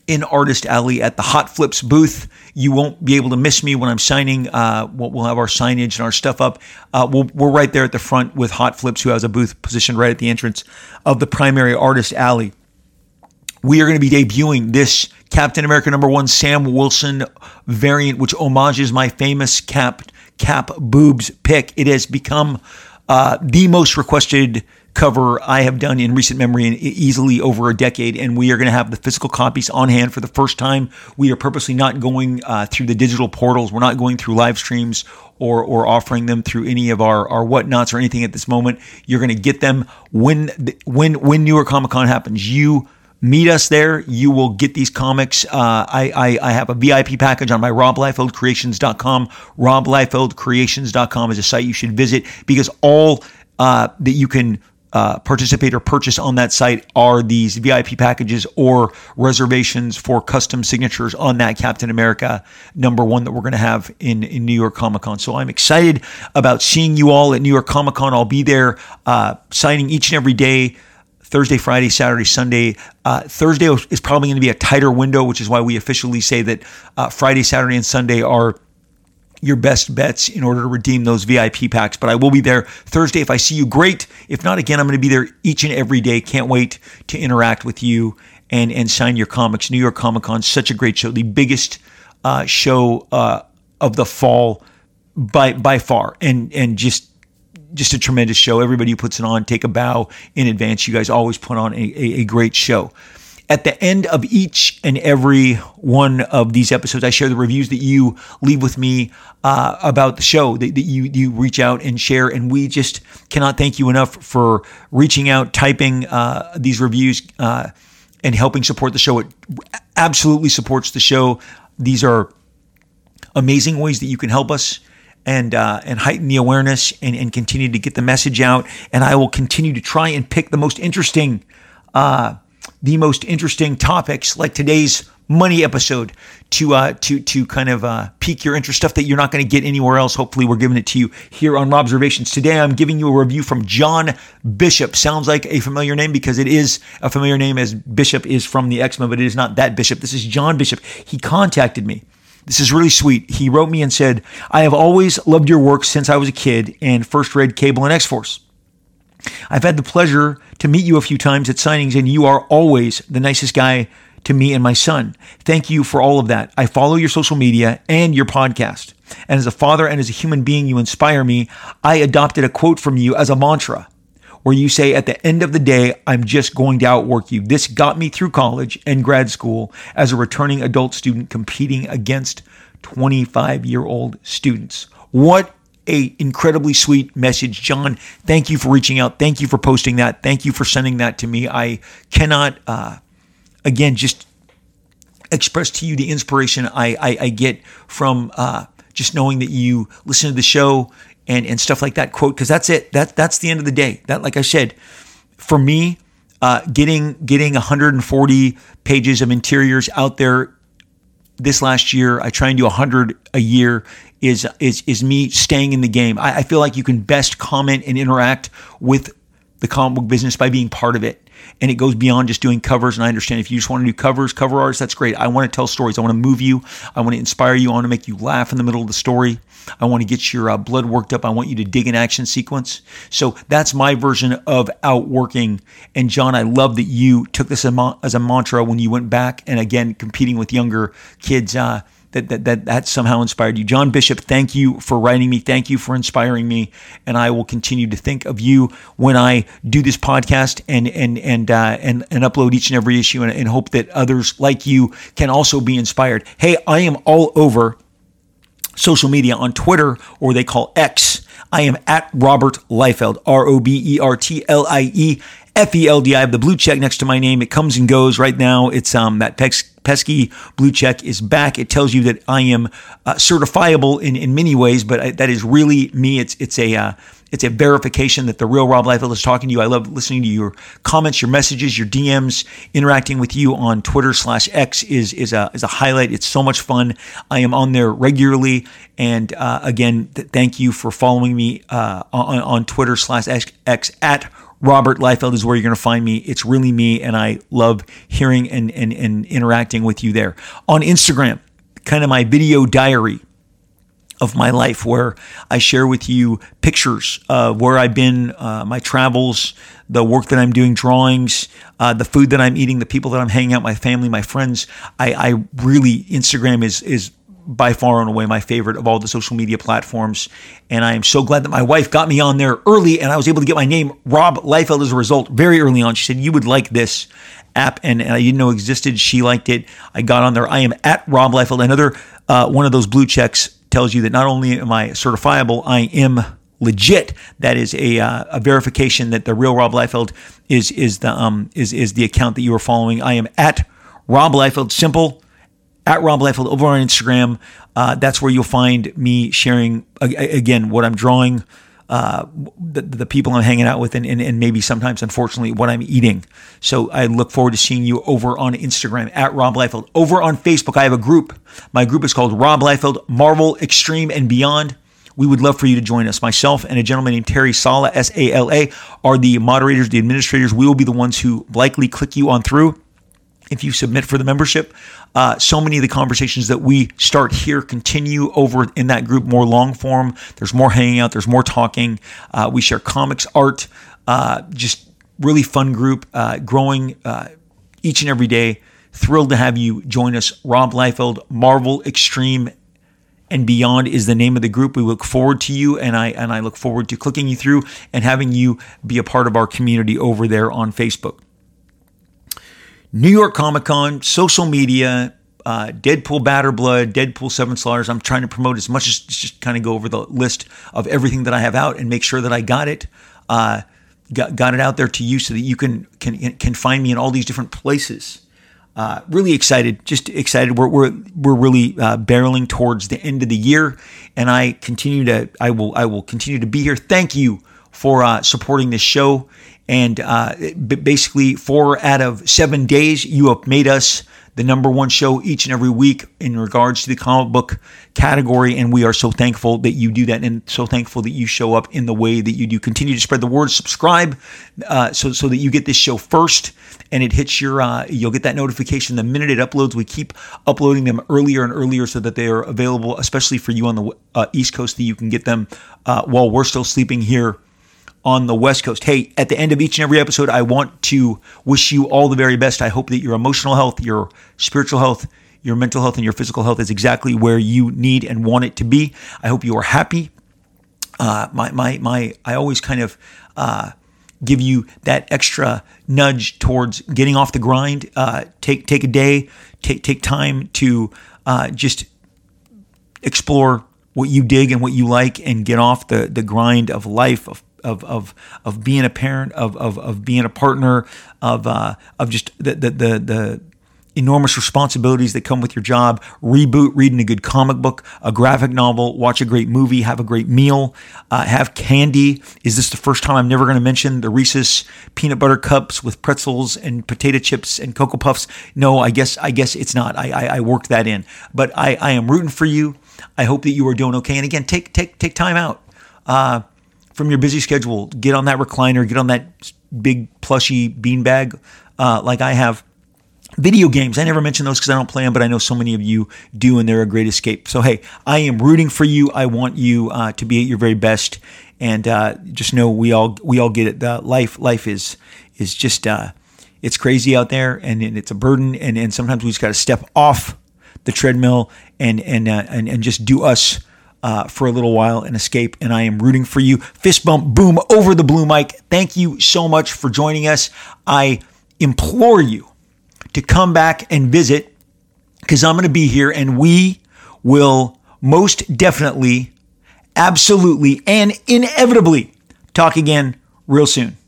in Artist Alley at the Hot Flips booth. You won't be able to miss me when I'm signing. Uh, we'll have our signage and our stuff up. Uh, we'll, we're right there at the front with Hot Flips, who has a booth positioned right at the entrance of the primary Artist Alley. We are going to be debuting this Captain America number one Sam Wilson variant, which homages my famous Cap Cap Boobs pick. It has become uh, the most requested cover I have done in recent memory, and easily over a decade, and we are going to have the physical copies on hand for the first time. We are purposely not going uh, through the digital portals. We're not going through live streams or or offering them through any of our, our whatnots or anything at this moment. You're going to get them when when when New York Comic Con happens. You meet us there. You will get these comics. Uh, I, I I have a V I P package on my rob liefeld creations dot com. rob liefeld creations dot com is a site you should visit, because all uh, that you can Uh, participate or purchase on that site are these V I P packages or reservations for custom signatures on that Captain America number one that we're going to have in, in New York Comic Con. So I'm excited about seeing you all at New York Comic Con. I'll be there uh, signing each and every day, Thursday, Friday, Saturday, Sunday. Uh, Thursday is probably going to be a tighter window, which is why we officially say that uh, Friday, Saturday, and Sunday are your best bets in order to redeem those V I P packs. But I will be there Thursday. If I see you, great. If not, again, I'm going to be there each and every day. Can't wait to interact with you and, and sign your comics. New York Comic Con, such a great show. The biggest uh, show uh, of the fall by by far. And and just just a tremendous show. Everybody who puts it on, take a bow in advance. You guys always put on a, a, a great show. At the end of each and every one of these episodes, I share the reviews that you leave with me uh, about the show, that, that you you reach out and share. And we just cannot thank you enough for reaching out, typing uh, these reviews, uh, and helping support the show. It absolutely supports the show. These are amazing ways that you can help us and uh, and heighten the awareness and, and continue to get the message out. And I will continue to try and pick the most interesting uh the most interesting topics, like today's money episode, to uh, to to kind of uh, pique your interest, stuff that you're not going to get anywhere else. Hopefully, we're giving it to you here on Rob's Observations. Today, I'm giving you a review from John Bishop. Sounds like a familiar name, because it is a familiar name, as Bishop is from the X-Men, but it is not that Bishop. This is John Bishop. He contacted me. This is really sweet. He wrote me and said, "I have always loved your work since I was a kid and first read Cable and X-Force. I've had the pleasure to meet you a few times at signings, and you are always the nicest guy to me and my son. Thank you for all of that. I follow your social media and your podcast. And as a father and as a human being, you inspire me. I adopted a quote from you as a mantra, where you say, at the end of the day, I'm just going to outwork you. This got me through college and grad school as a returning adult student competing against twenty-five-year-old students." What a incredibly sweet message, John. Thank you for reaching out. Thank you for posting that. Thank you for sending that to me. I cannot, uh, again, just express to you the inspiration I, I, I get from uh, just knowing that you listen to the show and and stuff like that. Quote, because that's it. That that's the end of the day. That, like I said, for me, uh, getting getting one hundred forty pages of interiors out there this last year. I try and do one hundred a year. Is is is me staying in the game. I, I feel like you can best comment and interact with the comic book business by being part of it. And it goes beyond just doing covers. And I understand if you just want to do covers, cover artists, that's great. I want to tell stories. I want to move you. I want to inspire you. I want to make you laugh in the middle of the story. I want to get your uh, blood worked up. I want you to dig an action sequence. So that's my version of outworking. And John, I love that you took this as a mantra when you went back and, again, competing with younger kids. Uh, that that that, that somehow inspired you. John Bishop, thank you for writing me. Thank you for inspiring me. And I will continue to think of you when I do this podcast and and and uh, and, and upload each and every issue, and, and hope that others like you can also be inspired. Hey, I am all over social media on Twitter, or they call X. I am at Robert Liefeld, R O B E R T L I E F E L D. I have the blue check next to my name. It comes and goes right now. It's um that pes- pesky blue check is back. It tells you that I am uh, certifiable in, in many ways, but I, that is really me. It's it's a uh, it's a verification that the real Rob Liefeld is talking to you. I love listening to your comments, your messages, your D Ms, interacting with you on Twitter slash X is is a is a highlight. It's so much fun. I am on there regularly, and uh, again, th- thank you for following me uh, on on Twitter slash X at Robert Liefeld is where you're going to find me. It's really me, and I love hearing and, and, and interacting with you there. On Instagram, kind of my video diary of my life, where I share with you pictures of where I've been, uh, my travels, the work that I'm doing, drawings, uh, the food that I'm eating, the people that I'm hanging out, my family, my friends. I, I really, Instagram is is by far and away my favorite of all the social media platforms. And I am so glad that my wife got me on there early, and I was able to get my name, Rob Liefeld, as a result, very early on. She said, you would like this app, and, and I didn't know existed. She liked it. I got on there. I am at Rob Liefeld. Another uh, one of those blue checks tells you that not only am I certifiable, I am legit. That is a uh, a verification that the real Rob Liefeld is is the um is is the account that you are following. I am at Rob Liefeld. Simple. At Rob Liefeld over on Instagram. Uh, that's where you'll find me sharing, again, what I'm drawing, uh, the, the people I'm hanging out with, and, and, and maybe sometimes, unfortunately, what I'm eating. So I look forward to seeing you over on Instagram, at Rob Liefeld. Over on Facebook, I have a group. My group is called Rob Liefeld, Marvel, Extreme, and Beyond. We would love for you to join us. Myself and a gentleman named Terry Sala, S A L A, are the moderators, the administrators. We will be the ones who likely click you on through if you submit for the membership. Uh, so many of the conversations that we start here continue over in that group, more long form. There's more hanging out. There's more talking. Uh, we share comics, art, uh, just really fun group, uh, growing uh, each and every day. Thrilled to have you join us. Rob Liefeld, Marvel, Extreme, and Beyond is the name of the group. We look forward to you, and I and I look forward to clicking you through and having you be a part of our community over there on Facebook. New York Comic Con, social media, uh, Deadpool Batterblood, Deadpool Seven Slaughters. I'm trying to promote as much as just kind of go over the list of everything that I have out and make sure that I got it, uh, got, got it out there to you so that you can can can find me in all these different places. Uh, really excited, just excited. We're we're we're really uh, barreling towards the end of the year, and I continue to I will I will continue to be here. Thank you for uh, supporting this show. And uh, basically, four out of seven days, you have made us the number one show each and every week in regards to the comic book category. And we are so thankful that you do that, and so thankful that you show up in the way that you do. Continue to spread the word. Subscribe uh, so so that you get this show first, and it hits your. Uh, you'll get that notification the minute it uploads. We keep uploading them earlier and earlier so that they are available, especially for you on the uh, East Coast, that you can get them uh, while we're still sleeping here on the West Coast. Hey, at the end of each and every episode, I want to wish you all the very best. I hope that your emotional health, your spiritual health, your mental health, and your physical health is exactly where you need and want it to be. I hope you are happy. Uh, my, my, my, I always kind of, uh, give you that extra nudge towards getting off the grind. Uh, take, take a day, take, take time to, uh, just explore what you dig and what you like, and get off the, the grind of life, of Of of of being a parent, of of of being a partner, of uh, of just the, the the the enormous responsibilities that come with your job. Reboot reading a good comic book, a graphic novel, watch a great movie, have a great meal, uh, have candy. Is this the first time I'm never going to mention the Reese's peanut butter cups with pretzels and potato chips and Cocoa Puffs? No, I guess I guess it's not. I I, I worked that in, but I I am rooting for you. I hope that you are doing okay. And again, take take take time out. Uh, From your busy schedule, get on that recliner, get on that big plushy beanbag uh, like I have. Video games, I never mention those because I don't play them, but I know so many of you do, and they're a great escape. So hey, I am rooting for you. I want you uh, to be at your very best, and uh, just know we all we all get it. Uh, life life is is just uh, it's crazy out there, and, and it's a burden, and, and sometimes we just got to step off the treadmill and and uh, and, and just do us uh, for a little while and escape. And I am rooting for you. Fist bump, boom, over the blue mic. Thank you so much for joining us. I implore you to come back and visit, because I'm going to be here and we will most definitely, absolutely, and inevitably talk again real soon.